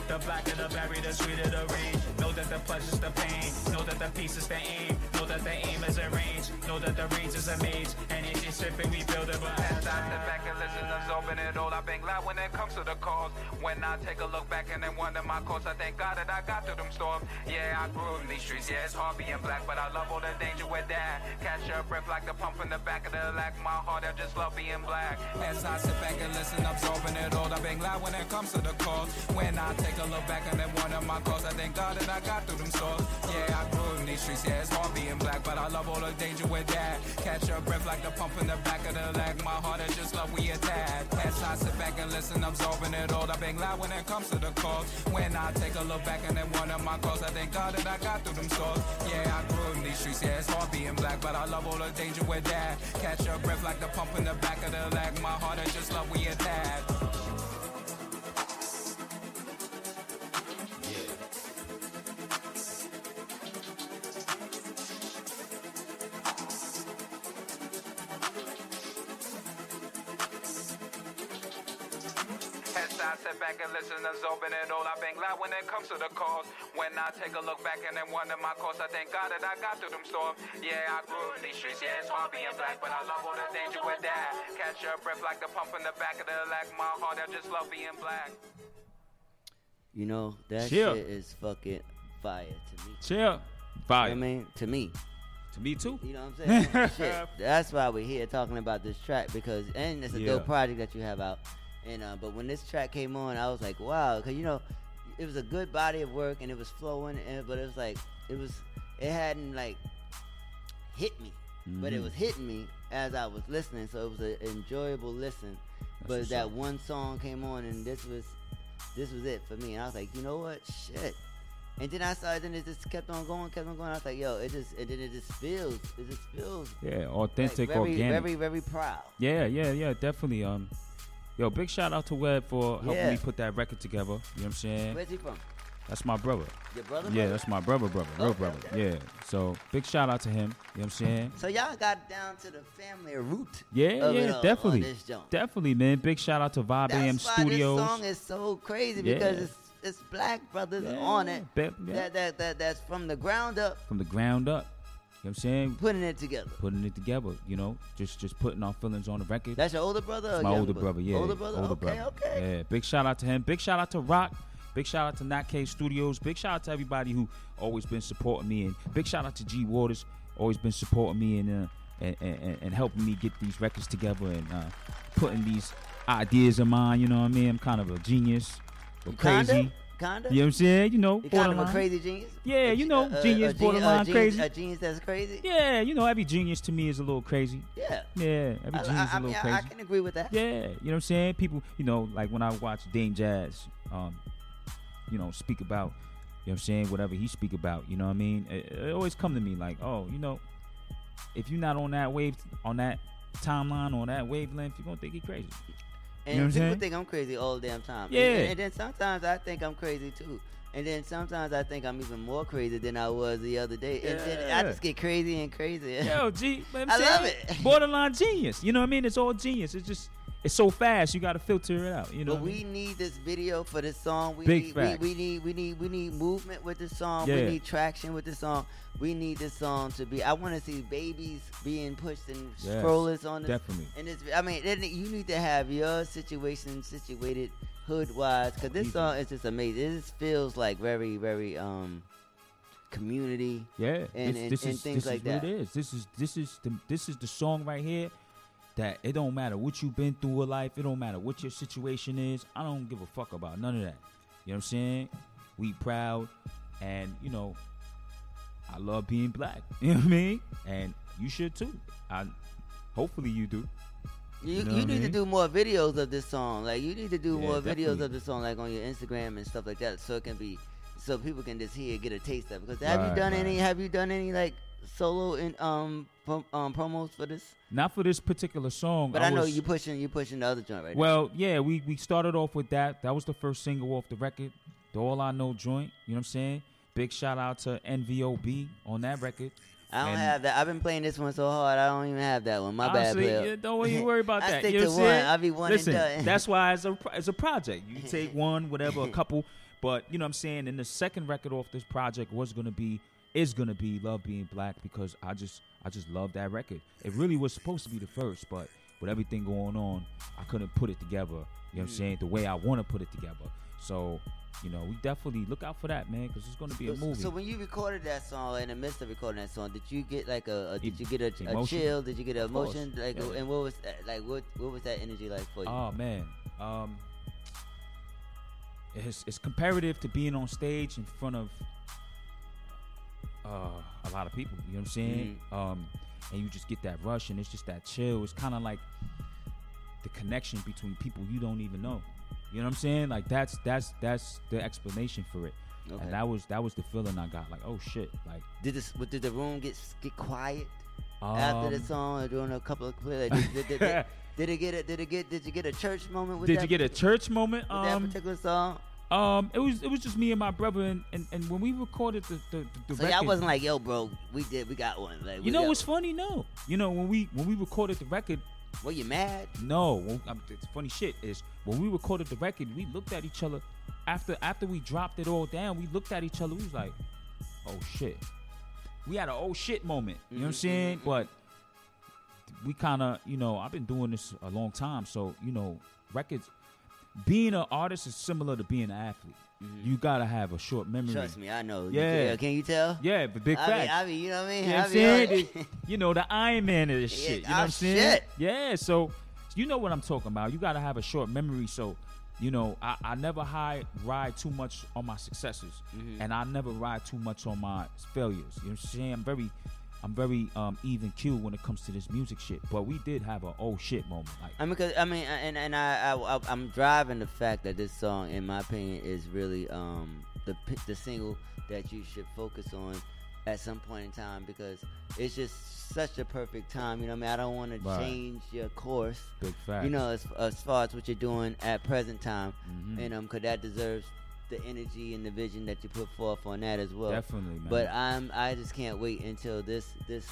The blacker the berry, the sweeter the range. Know that the pleasure's the pain. Know that the peace is the aim. Know that the aim is arranged. Know that the range is a maze. And it's just tripping, we build it behind. As I sit back and listen, absorbing it all. I bang loud when it comes to the cause. When I take a look back and then wonder my cause, I thank God that I got through them storms. Yeah, I grew in these streets. Yeah, it's hard being black, but I love all the danger with that. Catch your breath like the pump in the back of the lack. My heart, I just love being black. As I sit back and listen, absorbing it all. I bang loud when it comes to the cause. When I take a look back and then one of my calls, I thank God that I got through them stores. Yeah, I grew in these streets, yeah, it's hard being black, but I love all the danger with that. Catch your breath like the pump in the back of the leg. My heart is just love we attack. As I sit back and listen, absorbing it all. I bang loud when it comes to the calls. When I take a look back and then one of my calls, I thank God that I got through them stores. Yeah, I grew in these streets, yeah, it's hard being black, but I love all the danger with that. Catch your breath like the pump in the back of the leg. My heart is just love we attack. side, sit back and listen, absorbing it all. I think loud when it comes to the cause. When I take a look back and then wonder my cause, I thank God that I got through them storms. Yeah, I grew in these streets, yeah, it's hard being black, but I love all the danger with that. Catch your breath like the pump in the back of the leg. My heart, I just love being black. You know, that Chill. Shit is fucking fire to me. Chill. Fire. You know what I mean? To me. To me, too. You know what I'm saying? Shit. That's why we're here talking about this track, because, and it's a dope project that you have out. And but when this track came on, I was like, wow, because, you know, it was a good body of work, and it was flowing, and but it was like, it hadn't, like, hit me. Mm-hmm. But it was hitting me as I was listening, so it was an enjoyable listen. That's but that one song came on, and this was it for me. And I was like, you know what? Shit. And then I started, then it just kept on going. I was like, yo, it just, and then it just feels. Yeah, authentic, like very, organic. Very, very proud. Yeah, definitely. Yo, big shout out to Web for helping me put that record together. You know what I'm saying? Where's he from? That's my brother. Your brother? Yeah, that's my brother, real brother. Yeah. So, big shout out to him. You know what I'm saying? So, y'all got down to the family root. Yeah, definitely. This joint. Definitely, man. Big shout out to Vibe M Studios. This song is so crazy because it's black brothers on it. That's from the ground up. You know what I'm saying? Putting it together, you know? Just putting our feelings on the record. That's your older brother? That's my older brother, yeah. Older brother, okay. Yeah, big shout out to him. Big shout out to Rock. Big shout out to Nat K Studios. Big shout out to everybody who always been supporting me, and big shout out to G Waters, always been supporting me and helping me get these records together and putting these ideas of mine. You know what I mean? I'm kind of a genius, but crazy. Kinda? You know what I'm saying? You know, you're borderline. Kind of a crazy genius? Yeah, you know, genius, borderline, crazy. A genius that's crazy? Yeah, you know, every genius to me is a little crazy. Yeah, every genius is a little crazy. I can agree with that. Yeah, you know what I'm saying? People, you know, like when I watch Dame Jazz, you know, speak about, you know what I'm saying, whatever he speak about, you know what I mean? It always come to me like, oh, you know, if you're not on that wave, on that timeline, on that wavelength, you're going to think he's crazy. And you know people think I'm crazy all the damn time. Yeah. And then sometimes I think I'm crazy too. And then sometimes I think I'm even more crazy than I was the other day. And then I just get crazy and crazy. Yo, G, I love it. Borderline genius. You know what I mean? It's all genius. It's just... It's so fast, you gotta filter it out. You know, but we need this video for this song. We need movement with this song. Yeah. We need traction with this song. We need this song to be. I want to see babies being pushed and strollers on this. Definitely. And it's. I mean, you need to have your situation situated hood wise, because this song is just amazing. It just feels like very, very community. Yeah. And things like that. It is. This is the song right here. That it don't matter what you've been through in life. It don't matter what your situation is. I don't give a fuck about none of that. You know what I'm saying? We proud. And, you know, I love being black. You know what I mean? And you should, too. Hopefully you do. You need to do more videos of this song. Like, you need to do more videos of this song, like, on your Instagram and stuff like that. So it can be, so people can just hear, get a taste of it. Because have you done any, like, solo and promos for this? Not for this particular song, but I know you pushing the other joint right now. Well, yeah, we started off with that. That was the first single off the record, the All I Know joint. You know what I'm saying? Big shout out to NVOB on that record. I don't have that. I've been playing this one so hard, I don't even have that one. My honestly, bad, player. Don't even worry about that. I stick to one. I'll be one. Listen, and done. That's why it's a project. You take one, whatever, a couple. But you know what I'm saying. And the second record off this project was gonna be. Is gonna be Love Being Black, because I just love that record. It really was supposed to be the first, but with everything going on, I couldn't put it together. You know what I'm saying? The way I want to put it together. So, you know, we definitely look out for that, man, because it's gonna be a movie. So when you recorded that song, in the midst of recording that song, did you get like a chill? Did you get an emotion? Like, and what was that, like? What was that energy like for you? Oh man, it's comparative to being on stage in front of. A lot of people, you know what I'm saying? Mm-hmm. And you just get that rush, and it's just that chill. It's kind of like the connection between people you don't even know. You know what I'm saying? Like that's the explanation for it. Okay. And that was the feeling I got. Like, oh shit! Like, did the room get quiet after the song or during a couple of plays? Like, did you get a church moment? With that particular song? It was just me and my brother, and when we recorded the so record, y'all wasn't like, yo, bro, we got one. Like, you know what's funny? No, you know when we recorded the record, Were you mad? No. It's funny shit is when we recorded the record, we looked at each other after we dropped it all down. We looked at each other. We was like, oh shit. We had an oh shit moment. You know what I'm saying? But we kind of, you know, I've been doing this a long time, so you know, records. Being an artist is similar to being an athlete. You gotta have a short memory. Trust me, I know. Yeah, can you tell? Yeah, but big fact. I mean, you know what I mean? You know what I'm saying? You know, the Iron Man of this shit. You know what I'm saying? Yeah, so you know what I'm talking about. You gotta have a short memory. So, you know, I never ride too much on my successes, and I never ride too much on my failures. You know what I'm saying? I'm very even keeled when it comes to this music shit, but we did have a oh shit moment. Like, I mean, I'm driving the fact that this song, in my opinion, is really the single that you should focus on at some point in time, because it's just such a perfect time. You know what I mean? I don't want to change your course. Big facts. You know, as far as what you're doing at present time, and because that deserves the energy and the vision that you put forth on that as well. Definitely, man. But I just can't wait until this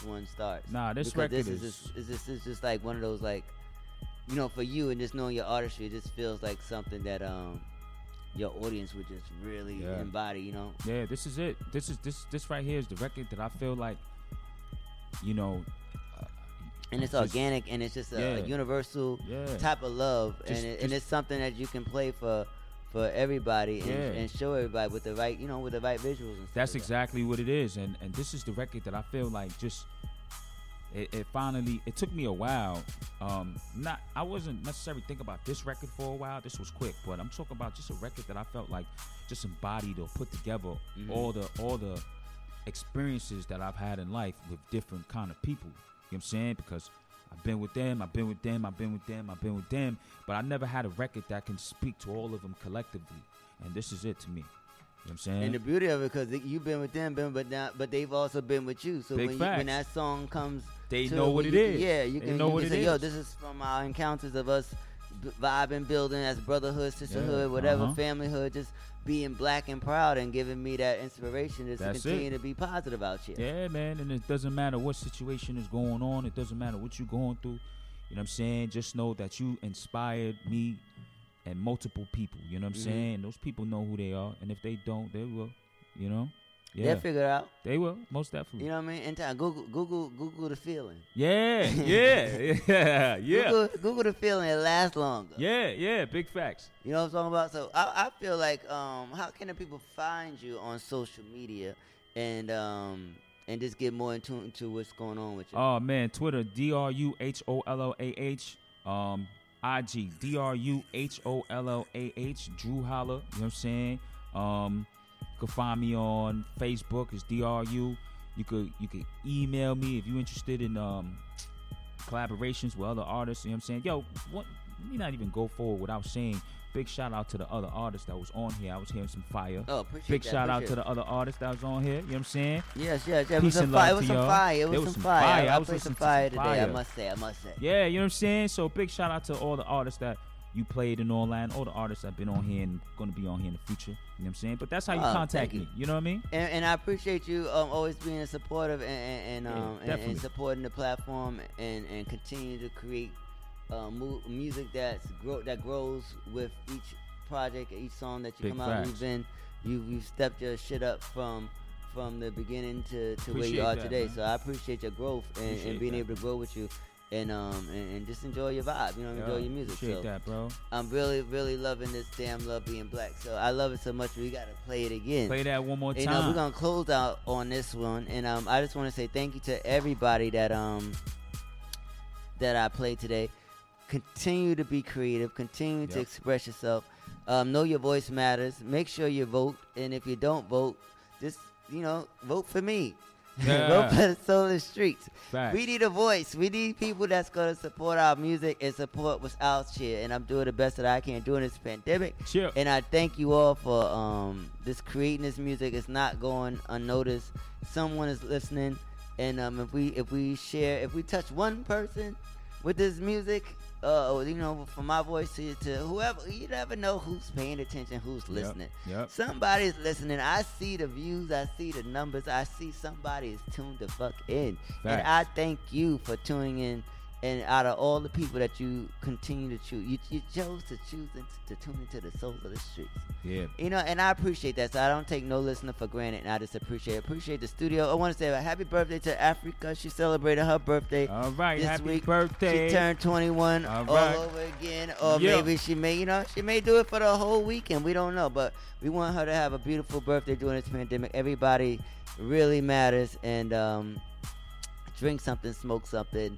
one starts. Nah, this because record is just like one of those, like, you know, for you and just knowing your artistry, it just feels like something that your audience would just really embody, you know? Yeah, this is it. This right here is the record that I feel like, you know, and it's just organic, and it's just a universal type of love, and it's something that you can play for everybody and show everybody with the right, you know, with the right visuals and stuff. That's exactly what it is, and this is the record that I feel like just it finally took me a while. I wasn't necessarily thinking about this record for a while. This was quick, but I'm talking about just a record that I felt like just embodied or put together all the experiences that I've had in life with different kind of people. You know what I'm saying? Because I've been with them, but I never had a record that can speak to all of them collectively, and this is it to me. You know what I'm saying? And the beauty of it, because you've been with them, but they've also been with you. So when that song comes, they know what it is. Yeah, you can know what it is. Yo, this is from our encounters of us vibing, building as brotherhood, sisterhood, whatever, familyhood, just being black and proud and giving me that inspiration to continue to be positive out here. Yeah, man, and it doesn't matter what situation is going on. It doesn't matter what you're going through. You know what I'm saying? Just know that you inspired me and multiple people. You know what I'm saying? Those people know who they are, and if they don't, they will, you know? Yeah. They'll figure it out. They will, most definitely. You know what I mean? In time, Google the feeling. Yeah. Google the feeling. It lasts longer. Yeah. Big facts. You know what I'm talking about? So I feel like, how can the people find you on social media and just get more in tune to what's going on with you? Oh man, Twitter DRU HOLLAH, IG DRU HOLLAH, DRU Hollah. You know what I'm saying? You can find me on Facebook. It's DRU. You could email me if you're interested in collaborations with other artists. You know what I'm saying? Yo, let me not even go forward without saying big shout out to the other artists that was on here. I was hearing some fire. Oh, appreciate big that. Big shout out to the other artists that was on here. You know what I'm saying? Yes. It was some fire. I was playing some fire today. I must say. Yeah, you know what I'm saying? So big shout out to all the artists that you played in online, all the artists that have been on here and going to be on here in the future. You know what I'm saying? But that's how you contact me. You know what I mean? And I appreciate you always being supportive and supporting the platform and continue to create music that grows with each project, each song that you Big come out. Facts. You've stepped your shit up from the beginning to where you are today. Man. So I appreciate your growth and being able to grow with you. And just enjoy your vibe, you know, enjoy your music. Appreciate that, bro. I'm really, really loving this damn love being black. So I love it so much. We gotta play it again. Play that one more time. You know, we're gonna close out on this one, and I just want to say thank you to everybody that I played today. Continue to be creative. Continue to express yourself. Know your voice matters. Make sure you vote, and if you don't vote, just vote for me. Go for the Solar Streets. Facts. We need a voice. We need people that's going to support our music and support what's out here. And I'm doing the best that I can during this pandemic. Chill. And I thank you all for this creating this music. It's not going unnoticed. Someone is listening. And if we touch one person with this music, from my voice to whoever, you never know who's paying attention, who's listening. Yep. Somebody's listening. I see the views, I see the numbers, I see somebody is tuned the fuck in. Facts. And I thank you for tuning in And out of all the people that you continue to choose, you chose to choose to tune into the soul of the streets. Yeah. You know, and I appreciate that. So I don't take no listener for granted, and I just appreciate the studio. I want to say a happy birthday to Africa. She celebrated her birthday this week. Happy birthday. She turned 21 all over again. Or maybe she may do it for the whole weekend. We don't know. But we want her to have a beautiful birthday during this pandemic. Everybody really matters. And, drink something, smoke something,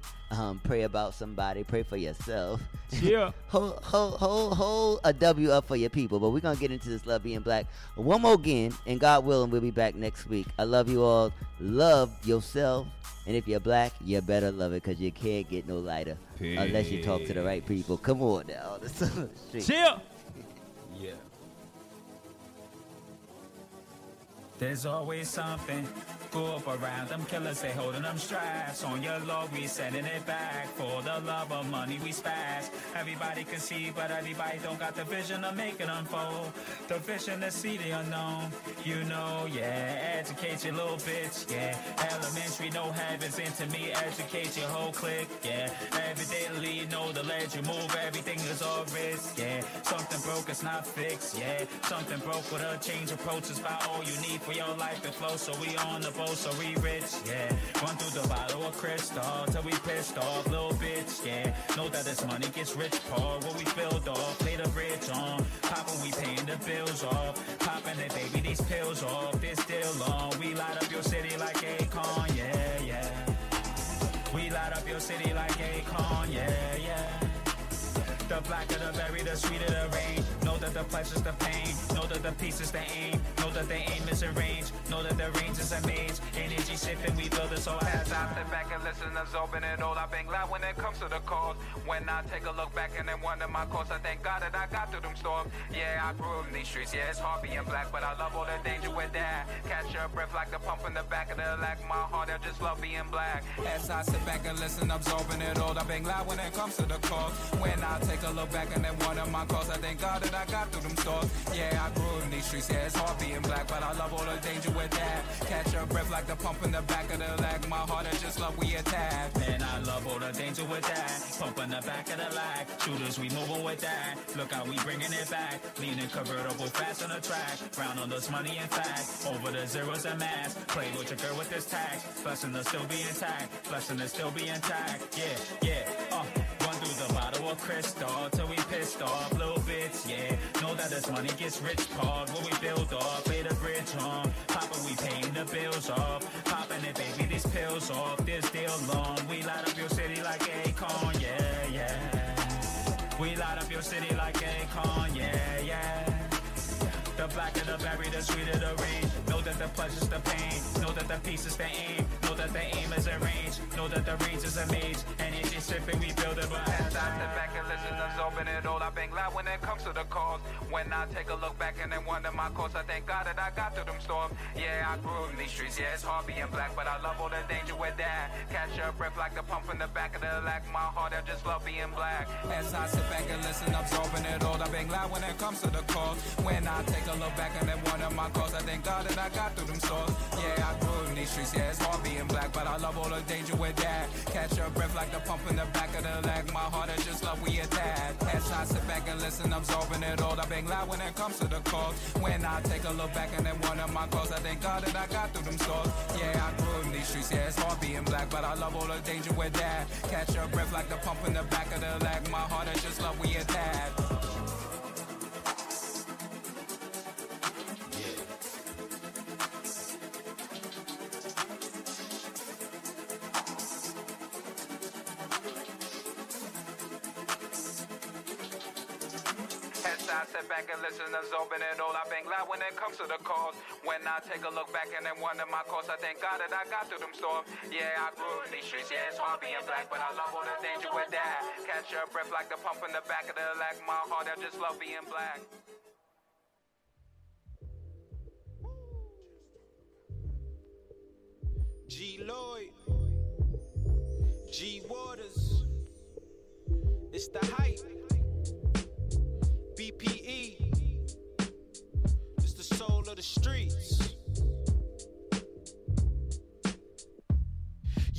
pray about somebody, pray for yourself. Yeah. hold a W up for your people. But we're going to get into this Love Being Black one more again, and God willing, we'll be back next week. I love you all. Love yourself. And if you're black, you better love it, because you can't get no lighter. Peace. Unless you talk to the right people. Come on now. Chill. Yeah. There's always something good around. Them killers, they holding them straps. On your log, we sending it back. For the love of money, we spaz. Everybody can see, but everybody don't got the vision to make it unfold. The vision to see the unknown. You know, yeah, educate your little bitch, yeah. Elementary, no habits into me. Educate your whole clique, yeah. Every day lead, know the ledge, you move. Everything is all risk, yeah. Something broke, it's not fixed, yeah. Something broke with a change. Approaches by all you need for your life to flow, so we on the boat, so we rich, yeah. Run through the bottle of crystal till we pissed off, little bitch, yeah. Know that this money gets rich, poor, what we build off, play the rich on. Poppin', we paying the bills off. Poppin' it, baby, these pills off, this deal on. We light up your city like Akon, yeah, yeah. We light up your city like Akon, yeah, yeah. The blacker the berry, the sweeter the rain. Know that the pleasure's the pain. Know that the peace is the aim. Know that the aim is a range. Know that the range is a maze. Energy shifting, we build this whole ass. As I sit back and listen, absorbing it all. I bang loud when it comes to the cause. When I take a look back and then wonder my cause, I thank God that I got through them storms. Yeah, I grew up in these streets. Yeah, it's hard being black, but I love all the danger with that. Catch your breath like the pump in the back of the lack. My heart, I just love being black. As I sit back and listen, absorbing it all. I bang loud when it comes to the cause. When I take a look back and then one of my calls, I thank God that I got through them stores. Yeah, I grew in these streets, yeah, it's hard being black, but I love all the danger with that. Catch your breath like the pump in the back of the lag. My heart is just love we attack. Man, I love all the danger with that. Pump in the back of the lag. Shooters, we moving with that. Look how we bringing it back. Leaning convertible fast on the track. Round on this money and facts. Over the zeros and mass. Play with your girl with this tax. Blessing to still be intact. Blessing to still be intact. Yeah. Run through the bottle of crystal till we pissed off, little bitch, yeah. Know that this money gets rich, hard. What we build off, play the bridge on. Poppin', we paying the bills off. Poppin' it, baby, these pills off. This deal long. We light up your city like Akon, yeah, yeah. We light up your city like Akon, yeah, yeah. The blacker the berry, the sweeter the rain. Know that the pleasure's the pain. Know that the peace is the aim. Know that the aim is a range. Know that the range is a maze. And it's just sipping, we build it by as I sit back and listen, absorbing it all. I bang loud when it comes to the cause. When I take a look back and then wonder my cause, I thank God that I got through them storms. Yeah, I grew in these streets. Yeah, it's hard being black, but I love all the danger with that. Catch your breath like the pump in the back of the lack. My heart, I just love being black. As I sit back and listen, absorbing it all. I bang loud when it comes to the cause. When I take a look back and then one of my calls, I thank God that I got through them stores. Yeah, I grew in these streets, yeah, it's hard being black, but I love all the danger with that. Catch your breath like the pump in the back of the leg. My heart is just love we attack. As I sit back and listen, absorbing it all. I bang loud when it comes to the calls. When I take a look back and then one of my calls, I thank God that I got through them stores. Yeah, I grew in these streets, yeah, it's hard being black, but I love all the danger with that. Catch your breath like the pump in the back of the leg. My heart is just love we attack. And listen, absorbing it all. I bang loud when it comes to the cause. When I take a look back and then wonder my cause, I thank God that I got through them storms. Yeah, I grew in these streets. Yeah, it's hard being black, but I love all the danger with that. Catch your breath like the pump in the back of the leg. My heart, I just love being black. G Lloyd, G Waters. It's the hype. BPE, it's the soul of the streets.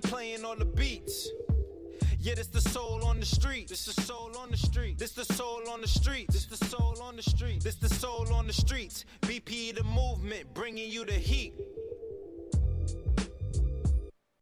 playing all the beats. Yeah, this the soul on the street. This the soul on the street. This the soul on the street. This the soul on the street. This the soul on the streets. BPE the movement, bringing you the heat.